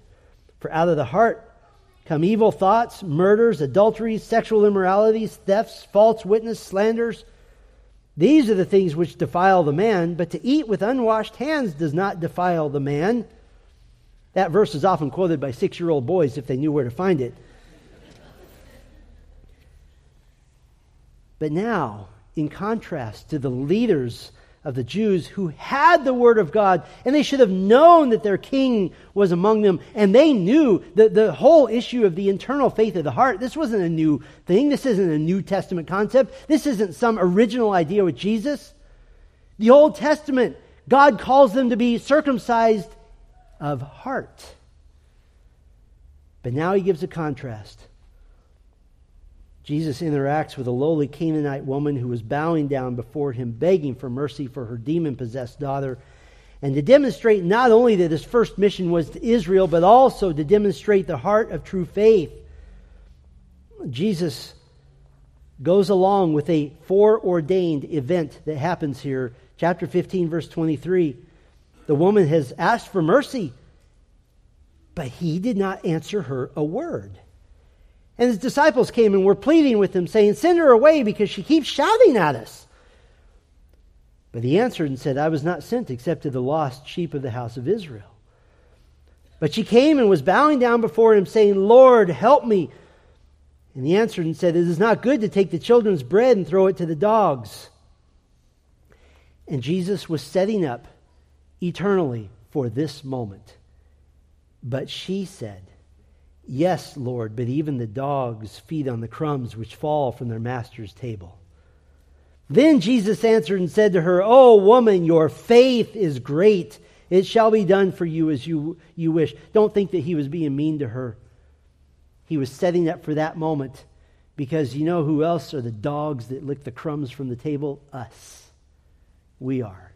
For out of the heart come evil thoughts, murders, adulteries, sexual immoralities, thefts, false witness, slanders. These are the things which defile the man, but to eat with unwashed hands does not defile the man." That verse is often quoted by 6-year-old boys if they knew where to find it. But now, in contrast to the leaders of the Jews who had the word of God, and they should have known that their king was among them, and they knew that the whole issue of the internal faith of the heart, this wasn't a new thing. This isn't a New Testament concept. This isn't some original idea with Jesus. The Old Testament, God calls them to be circumcised of heart. But now he gives a contrast. Jesus interacts with a lowly Canaanite woman who was bowing down before him, begging for mercy for her demon-possessed daughter. And to demonstrate not only that his first mission was to Israel, but also to demonstrate the heart of true faith, Jesus goes along with a foreordained event that happens here. Chapter 15, verse 23. The woman has asked for mercy, but he did not answer her a word. And his disciples came and were pleading with him, saying, "Send her away because she keeps shouting at us." But he answered and said, "I was not sent except to the lost sheep of the house of Israel." But she came and was bowing down before him, saying, "Lord, help me." And he answered and said, "It is not good to take the children's bread and throw it to the dogs." And Jesus was setting up eternally for this moment. But she said, "Yes, Lord, but even the dogs feed on the crumbs which fall from their master's table." Then Jesus answered and said to her, "O woman, your faith is great. It shall be done for you as you wish." Don't think that he was being mean to her. He was setting up for that moment, because you know who else are the dogs that lick the crumbs from the table? Us. We are.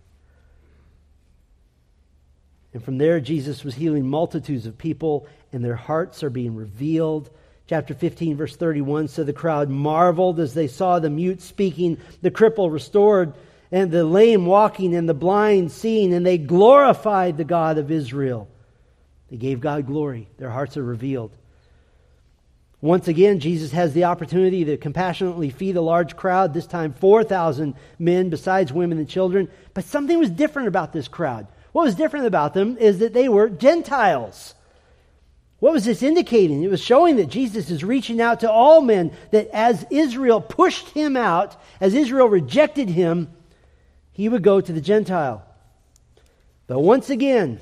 And from there, Jesus was healing multitudes of people, and their hearts are being revealed. Chapter 15, verse 31, "So the crowd marveled as they saw the mute speaking, the cripple restored, and the lame walking, and the blind seeing, and they glorified the God of Israel." They gave God glory. Their hearts are revealed. Once again, Jesus has the opportunity to compassionately feed a large crowd, this time 4,000 men besides women and children. But something was different about this crowd. What was different about them is that they were Gentiles. What was this indicating? It was showing that Jesus is reaching out to all men, that as Israel pushed him out, as Israel rejected him, he would go to the Gentile. But once again,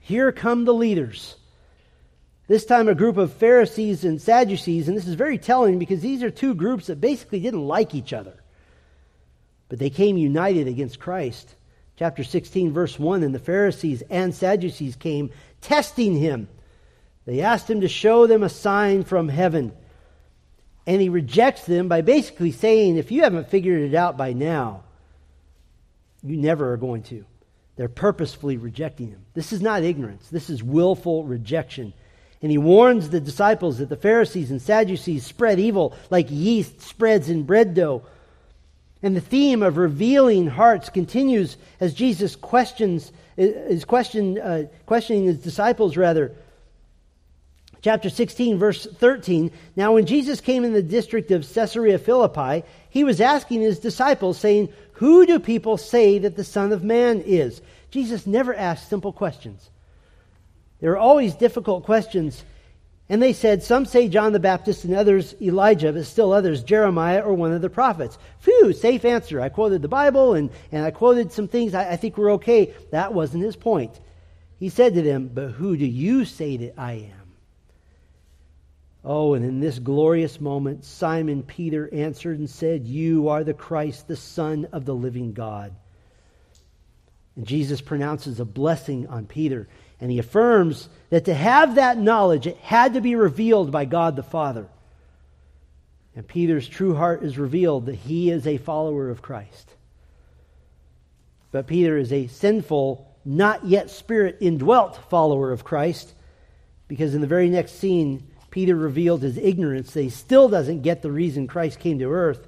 here come the leaders. This time a group of Pharisees and Sadducees, and this is very telling because these are two groups that basically didn't like each other. But they came united against Christ. Chapter 16, verse 1, "And the Pharisees and Sadducees came, testing him. They asked him to show them a sign from heaven." And he rejects them by basically saying, if you haven't figured it out by now, you never are going to. They're purposefully rejecting him. This is not ignorance. This is willful rejection. And he warns the disciples that the Pharisees and Sadducees spread evil like yeast spreads in bread dough. And the theme of revealing hearts continues as Jesus is questioning his disciples, rather. Chapter 16, verse 13. Now when Jesus came in the district of Caesarea Philippi, he was asking his disciples, saying, "Who do people say that the Son of Man is?" Jesus never asked simple questions. There are always difficult questions. And they said, "Some say John the Baptist and others Elijah, but still others Jeremiah or one of the prophets." Phew, safe answer. I quoted the Bible and I quoted some things I think were okay. That wasn't his point. He said to them, "But who do you say that I am?" Oh, and in this glorious moment, Simon Peter answered and said, "You are the Christ, the Son of the living God." And Jesus pronounces a blessing on Peter, and he affirms that to have that knowledge, it had to be revealed by God the Father. And Peter's true heart is revealed that he is a follower of Christ. But Peter is a sinful, not yet spirit-indwelt follower of Christ, because in the very next scene, Peter revealed his ignorance that he still doesn't get the reason Christ came to earth.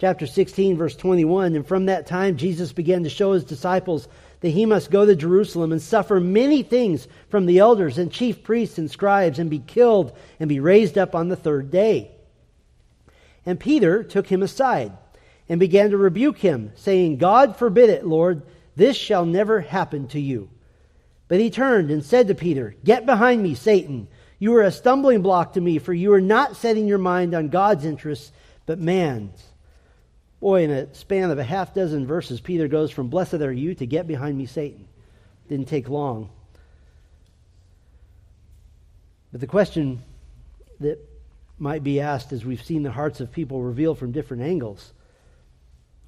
Chapter 16, verse 21, "And from that time Jesus began to show his disciples that he must go to Jerusalem and suffer many things from the elders and chief priests and scribes and be killed and be raised up on the third day. And Peter took him aside and began to rebuke him, saying, 'God forbid it, Lord, this shall never happen to you.' But he turned and said to Peter, 'Get behind me, Satan. You are a stumbling block to me, for you are not setting your mind on God's interests, but man's.'" Boy, in a span of a half dozen verses, Peter goes from "blessed are you" to "get behind me, Satan." Didn't take long. But the question that might be asked as we've seen the hearts of people revealed from different angles.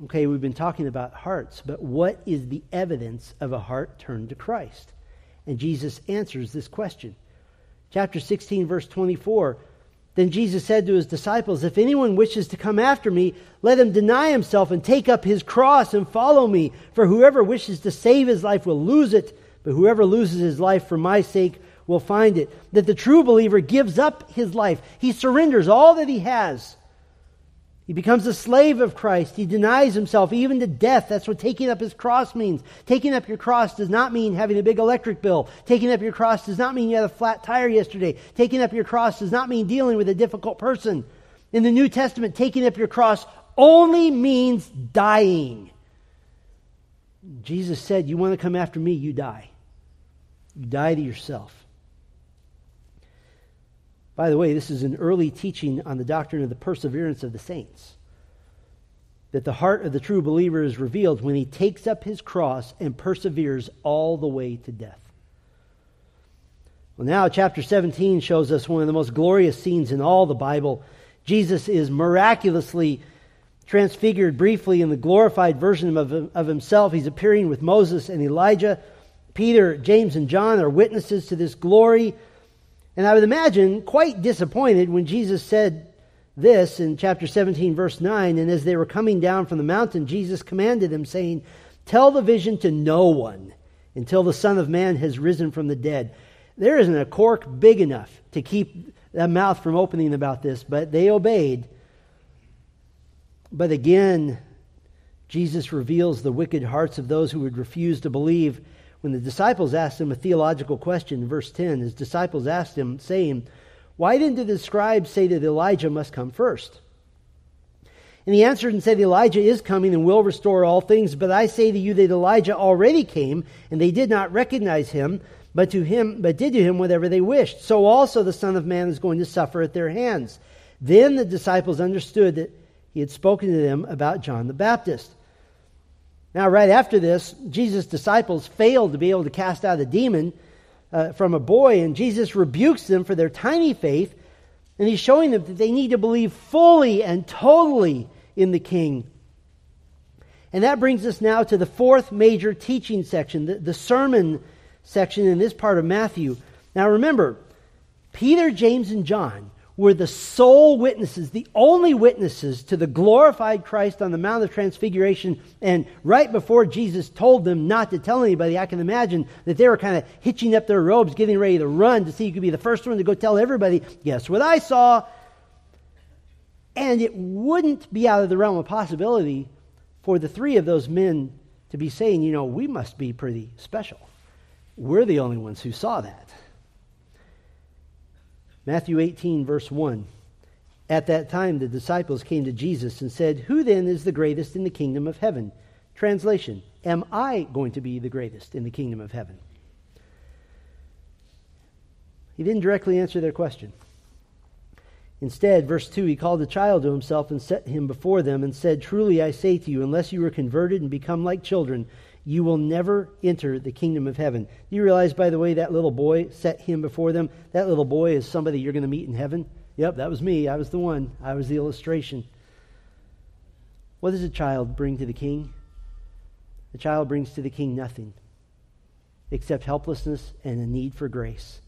Okay, we've been talking about hearts, but what is the evidence of a heart turned to Christ? And Jesus answers this question. Chapter 16, verse 24, "Then Jesus said to his disciples, 'If anyone wishes to come after me, let him deny himself and take up his cross and follow me. For whoever wishes to save his life will lose it, but whoever loses his life for my sake will find it.' That the true believer gives up his life. He surrenders all that he has. He becomes a slave of Christ. He denies himself even to death. That's what taking up his cross means. Taking up your cross does not mean having a big electric bill. Taking up your cross does not mean you had a flat tire yesterday. Taking up your cross does not mean dealing with a difficult person. In the New Testament, taking up your cross only means dying. Jesus said, "You want to come after me, you die." You die to yourself. By the way, this is an early teaching on the doctrine of the perseverance of the saints. That the heart of the true believer is revealed when he takes up his cross and perseveres all the way to death. Well, now chapter 17 shows us one of the most glorious scenes in all the Bible. Jesus is miraculously transfigured briefly in the glorified version of himself. He's appearing with Moses and Elijah. Peter, James, and John are witnesses to this glory. And I would imagine quite disappointed when Jesus said this in chapter 17, verse 9, "And as they were coming down from the mountain, Jesus commanded them, saying, 'Tell the vision to no one until the Son of Man has risen from the dead.'" There isn't a cork big enough to keep the mouth from opening about this, but they obeyed. But again, Jesus reveals the wicked hearts of those who would refuse to believe. When the disciples asked him a theological question, verse 10, his disciples asked him, saying, "Why didn't the scribes say that Elijah must come first?" And he answered and said, "Elijah is coming and will restore all things. But I say to you that Elijah already came, and they did not recognize him, but did to him whatever they wished. So also the Son of Man is going to suffer at their hands." Then the disciples understood that he had spoken to them about John the Baptist. Now, right after this, Jesus' disciples failed to be able to cast out a demon from a boy, and Jesus rebukes them for their tiny faith, and he's showing them that they need to believe fully and totally in the King. And that brings us now to the fourth major teaching section, the sermon section in this part of Matthew. Now remember, Peter, James, and John were the sole witnesses, the only witnesses to the glorified Christ on the Mount of Transfiguration. And right before Jesus told them not to tell anybody, I can imagine that they were kind of hitching up their robes, getting ready to run to see who could be the first one to go tell everybody, guess what I saw? And it wouldn't be out of the realm of possibility for the three of those men to be saying, you know, we must be pretty special. We're the only ones who saw that. Matthew 18, verse 1. At that time, the disciples came to Jesus and said, who then is the greatest in the kingdom of heaven? Translation, am I going to be the greatest in the kingdom of heaven? He didn't directly answer their question. Instead, verse 2, he called the child to himself and set him before them and said, truly I say to you, unless you are converted and become like children, you will never enter the kingdom of heaven. Do you realize, by the way, that little boy set him before them? That little boy is somebody you're going to meet in heaven. Yep, that was me. I was the one. I was the illustration. What does a child bring to the king? A child brings to the king nothing except helplessness and a need for grace.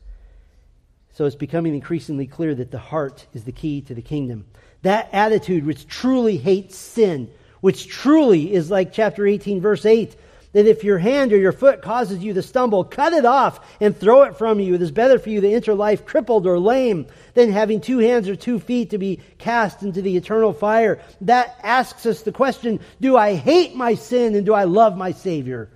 So it's becoming increasingly clear that the heart is the key to the kingdom. That attitude which truly hates sin, which truly is like chapter 18, verse 8, that if your hand or your foot causes you to stumble, cut it off and throw it from you. It is better for you to enter life crippled or lame than having 2 hands or 2 feet to be cast into the eternal fire. That asks us the question, do I hate my sin and do I love my Savior?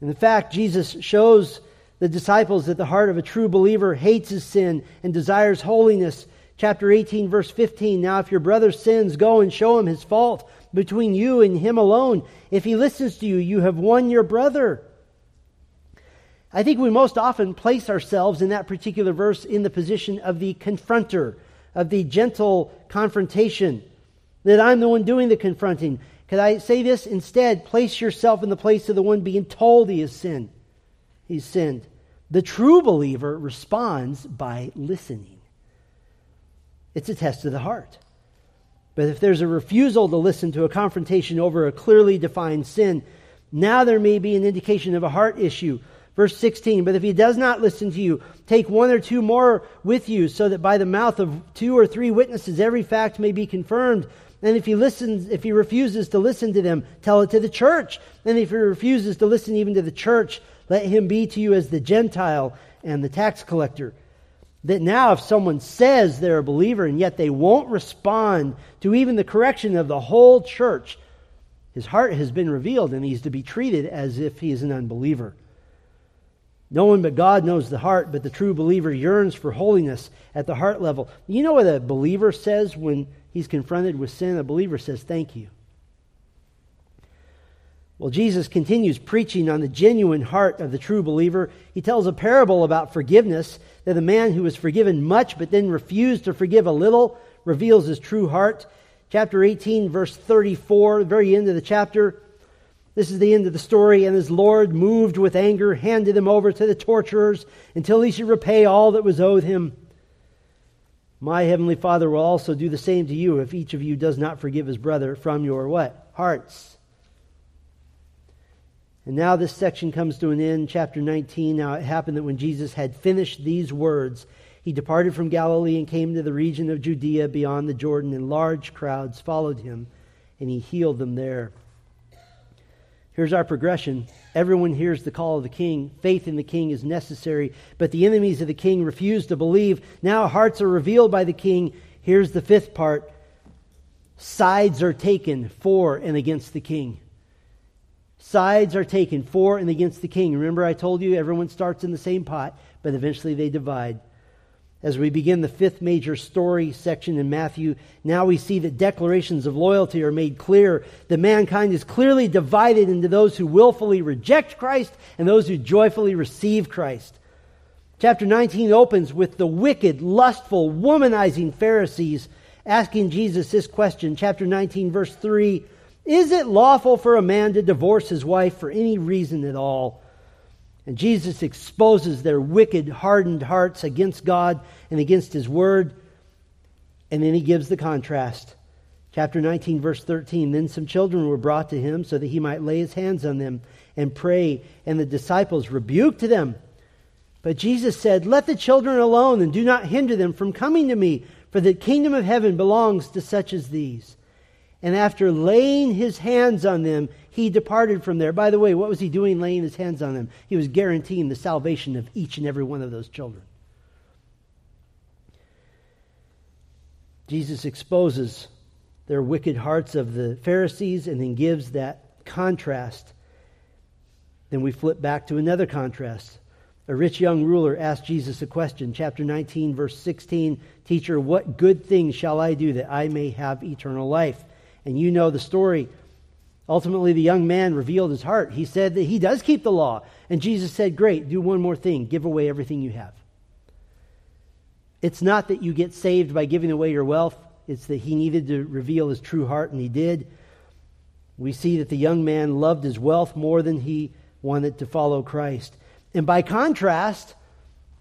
And in fact, Jesus shows the disciples that the heart of a true believer hates his sin and desires holiness. Chapter 18, verse 15, now if your brother sins, go and show him his fault between you and him alone. If he listens to you, you have won your brother. I think we most often place ourselves in that particular verse in the position of the confronter, of the gentle confrontation, that I'm the one doing the confronting. Could I say this? Instead, place yourself in the place of the one being told he has sinned. He's sinned. The true believer responds by listening. It's a test of the heart. But if there's a refusal to listen to a confrontation over a clearly defined sin, now there may be an indication of a heart issue. Verse 16, but if he does not listen to you, take 1 or 2 more with you, so that by the mouth of 2 or 3 witnesses every fact may be confirmed. And if he refuses to listen to them, tell it to the church. And if he refuses to listen even to the church, let him be to you as the Gentile and the tax collector. That now if someone says they're a believer and yet they won't respond to even the correction of the whole church, his heart has been revealed and he's to be treated as if he is an unbeliever. No one but God knows the heart, but the true believer yearns for holiness at the heart level. You know what a believer says when he's confronted with sin? A believer says, thank you. Well, Jesus continues preaching on the genuine heart of the true believer. He tells a parable about forgiveness, that a man who was forgiven much but then refused to forgive a little reveals his true heart. Chapter 18, verse 34, the very end of the chapter. This is the end of the story. And his Lord, moved with anger, handed him over to the torturers until he should repay all that was owed him. My heavenly Father will also do the same to you if each of you does not forgive his brother from your what? Hearts. And now this section comes to an end, chapter 19. Now it happened that when Jesus had finished these words, he departed from Galilee and came to the region of Judea beyond the Jordan, and large crowds followed him, and he healed them there. Here's our progression. Everyone hears the call of the king. Faith in the king is necessary, but the enemies of the king refuse to believe. Now hearts are revealed by the king. Here's the 5th part. Sides are taken for and against the king. Sides are taken for and against the king. Remember, I told you everyone starts in the same pot, but eventually they divide. As we begin the 5th major story section in Matthew, now we see that declarations of loyalty are made clear, that mankind is clearly divided into those who willfully reject Christ and those who joyfully receive Christ. Chapter 19 opens with the wicked, lustful, womanizing Pharisees asking Jesus this question. Chapter 19, verse 3, is it lawful for a man to divorce his wife for any reason at all? And Jesus exposes their wicked, hardened hearts against God and against his word. And then he gives the contrast. Chapter 19, verse 13, then some children were brought to him so that he might lay his hands on them and pray. And the disciples rebuked them. But Jesus said, "Let the children alone and do not hinder them from coming to me, for the kingdom of heaven belongs to such as these." And after laying his hands on them, he departed from there. By the way, what was he doing laying his hands on them? He was guaranteeing the salvation of each and every one of those children. Jesus exposes their wicked hearts of the Pharisees and then gives that contrast. Then we flip back to another contrast. A rich young ruler asked Jesus a question. Chapter 19, verse 16, "Teacher, what good thing shall I do that I may have eternal life?" And you know the story. Ultimately, the young man revealed his heart. He said that he does keep the law. And Jesus said, "Great, do one more thing. Give away everything you have." It's not that you get saved by giving away your wealth. It's that he needed to reveal his true heart, and he did. We see that the young man loved his wealth more than he wanted to follow Christ. And by contrast,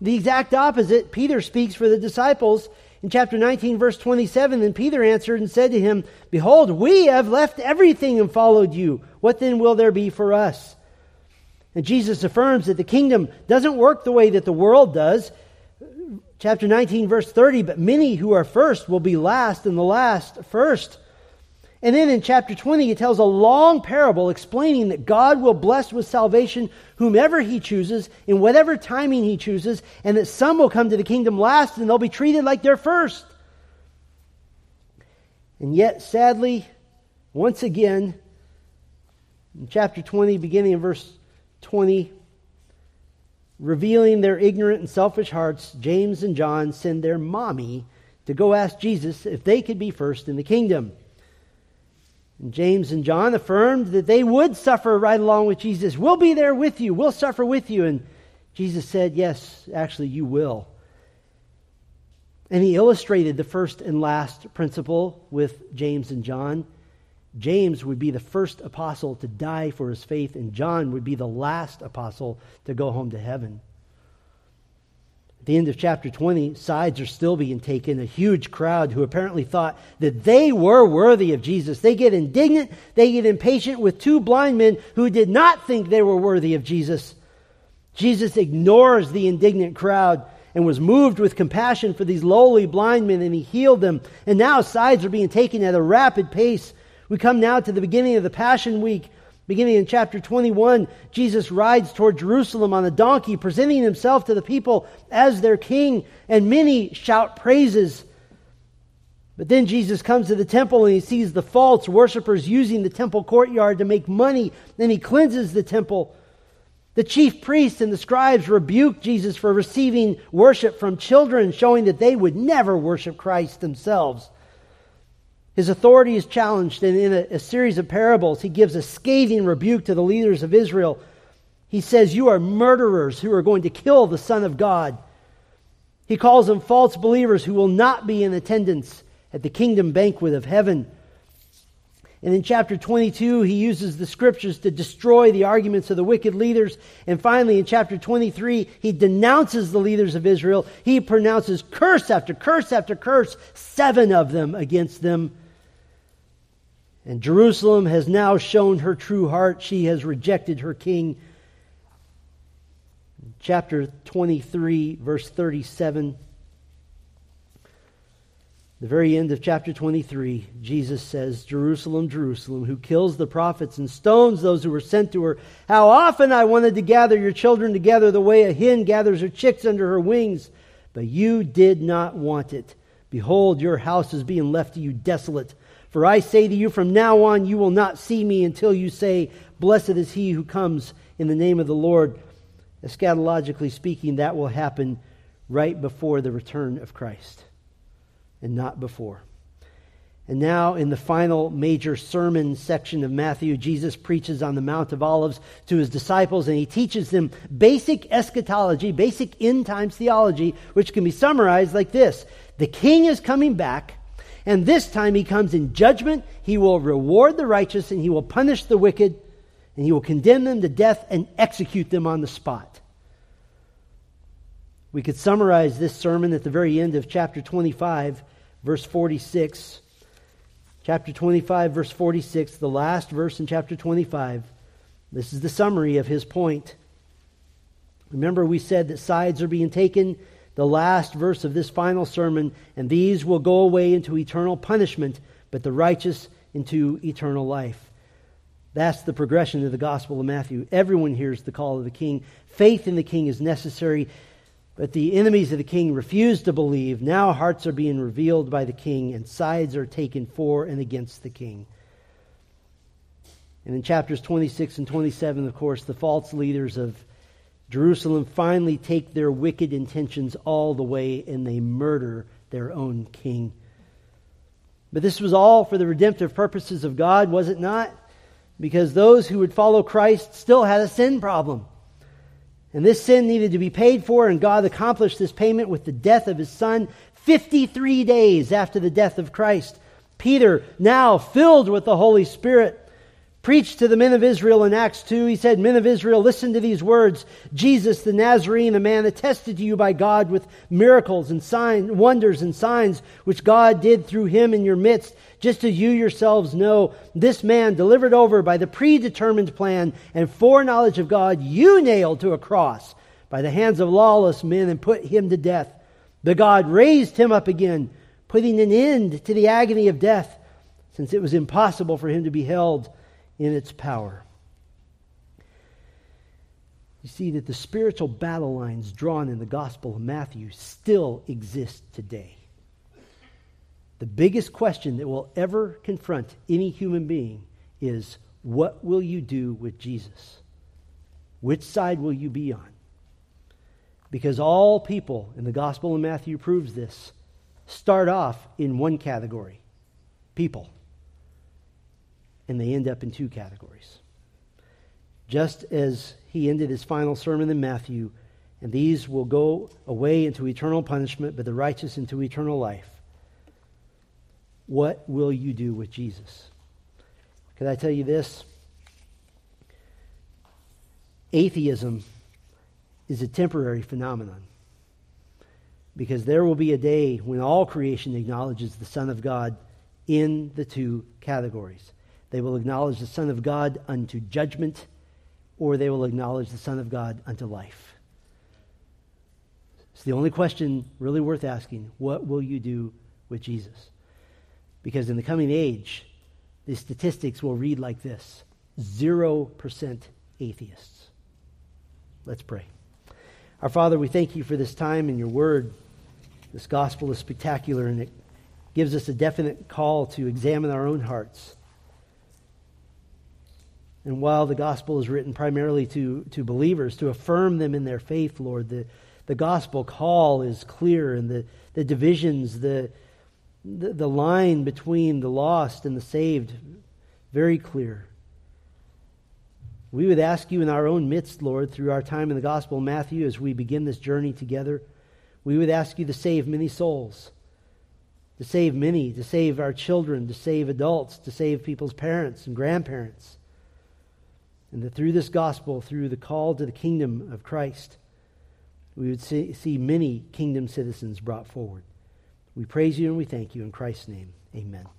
the exact opposite, Peter speaks for the disciples. In chapter 19, verse 27, "Then Peter answered and said to him, 'Behold, we have left everything and followed you. What then will there be for us?'" And Jesus affirms that the kingdom doesn't work the way that the world does. Chapter 19, verse 30, "But many who are first will be last, and the last first." And then in chapter 20, it tells a long parable explaining that God will bless with salvation whomever he chooses, in whatever timing he chooses, and that some will come to the kingdom last and they'll be treated like they're first. And yet, sadly, once again, in chapter 20, beginning in verse 20, revealing their ignorant and selfish hearts, James and John send their mommy to go ask Jesus if they could be first in the kingdom. And James and John affirmed that they would suffer right along with Jesus. "We'll be there with you. We'll suffer with you." And Jesus said, "Yes, actually you will." And he illustrated the first and last principle with James and John. James would be the first apostle to die for his faith, and John would be the last apostle to go home to heaven. At the end of chapter 20, sides are still being taken. A huge crowd who apparently thought that they were worthy of Jesus. They get indignant, they get impatient with two blind men who did not think they were worthy of Jesus. Jesus ignores the indignant crowd and was moved with compassion for these lowly blind men, and he healed them. And now sides are being taken at a rapid pace. We come now to the beginning of the Passion Week. Beginning in chapter 21, Jesus rides toward Jerusalem on a donkey, presenting himself to the people as their king, and many shout praises. But then Jesus comes to the temple and he sees the false worshipers using the temple courtyard to make money. Then he cleanses the temple. The chief priests and the scribes rebuke Jesus for receiving worship from children, showing that they would never worship Christ themselves. His authority is challenged, and in a series of parables, he gives a scathing rebuke to the leaders of Israel. He says, "You are murderers who are going to kill the Son of God." He calls them false believers who will not be in attendance at the kingdom banquet of heaven. And in chapter 22, he uses the scriptures to destroy the arguments of the wicked leaders. And finally, in chapter 23, he denounces the leaders of Israel. He pronounces curse after curse after curse, 7 of them against them. And Jerusalem has now shown her true heart. She has rejected her king. Chapter 23, verse 37. The very end of chapter 23, Jesus says, "Jerusalem, Jerusalem, who kills the prophets and stones those who were sent to her. How often I wanted to gather your children together the way a hen gathers her chicks under her wings, but you did not want it. Behold, your house is being left to you desolate. For I say to you, from now on you will not see me until you say, 'Blessed is he who comes in the name of the Lord.'" Eschatologically speaking, that will happen right before the return of Christ, and not before. And now, in the final major sermon section of Matthew, Jesus preaches on the Mount of Olives to his disciples, and he teaches them basic eschatology, basic end times theology, which can be summarized like this: the king is coming back, and this time he comes in judgment. He will reward the righteous, and he will punish the wicked, and he will condemn them to death and execute them on the spot. We could summarize this sermon at the very end of chapter 25, verse 46. Chapter 25, verse 46, the last verse in chapter 25. This is the summary of his point. Remember, we said that sides are being taken. The last verse of this final sermon, and these will go away into eternal punishment, but the righteous into eternal life. That's the progression of the Gospel of Matthew. Everyone hears the call of the King. Faith in the King is necessary, but the enemies of the King refuse to believe. Now hearts are being revealed by the King, and sides are taken for and against the King. And in chapters 26 and 27, of course, the false leaders of Jerusalem finally take their wicked intentions all the way, and they murder their own King. But this was all for the redemptive purposes of God, was it not? Because those who would follow Christ still had a sin problem. And this sin needed to be paid for, and God accomplished this payment with the death of His Son 53 days after the death of Christ. Peter, now filled with the Holy Spirit, preached to the men of Israel in Acts 2. He said, "Men of Israel, listen to these words. Jesus the Nazarene, a man attested to you by God with miracles and wonders and signs, which God did through him in your midst, just as you yourselves know. This man, delivered over by the predetermined plan and foreknowledge of God, you nailed to a cross by the hands of lawless men and put him to death. But God raised him up again, putting an end to the agony of death, since it was impossible for him to be held in its power." You see that the spiritual battle lines drawn in the Gospel of Matthew still exist today. The biggest question that will ever confront any human being is, what will you do with Jesus? Which side will you be on? Because all people, and the Gospel of Matthew proves this, start off in one category, people. And they end up in two categories. Just as he ended his final sermon in Matthew, and these will go away into eternal punishment, but the righteous into eternal life. What will you do with Jesus? Can I tell you this? Atheism is a temporary phenomenon, because there will be a day when all creation acknowledges the Son of God in the two categories. They will acknowledge the Son of God unto judgment, or they will acknowledge the Son of God unto life. It's the only question really worth asking. What will you do with Jesus? Because in the coming age, the statistics will read like this: 0% atheists. Let's pray. Our Father, we thank you for this time and your word. This gospel is spectacular, and it gives us a definite call to examine our own hearts. And while the gospel is written primarily to believers, to affirm them in their faith, Lord, the gospel call is clear, and the divisions, the line between the lost and the saved, very clear. We would ask you in our own midst, Lord, through our time in the Gospel of Matthew, as we begin this journey together, we would ask you to save many souls, to save many, to save our children, to save adults, to save people's parents and grandparents. And that through this gospel, through the call to the kingdom of Christ, we would see many kingdom citizens brought forward. We praise you and we thank you in Christ's name. Amen.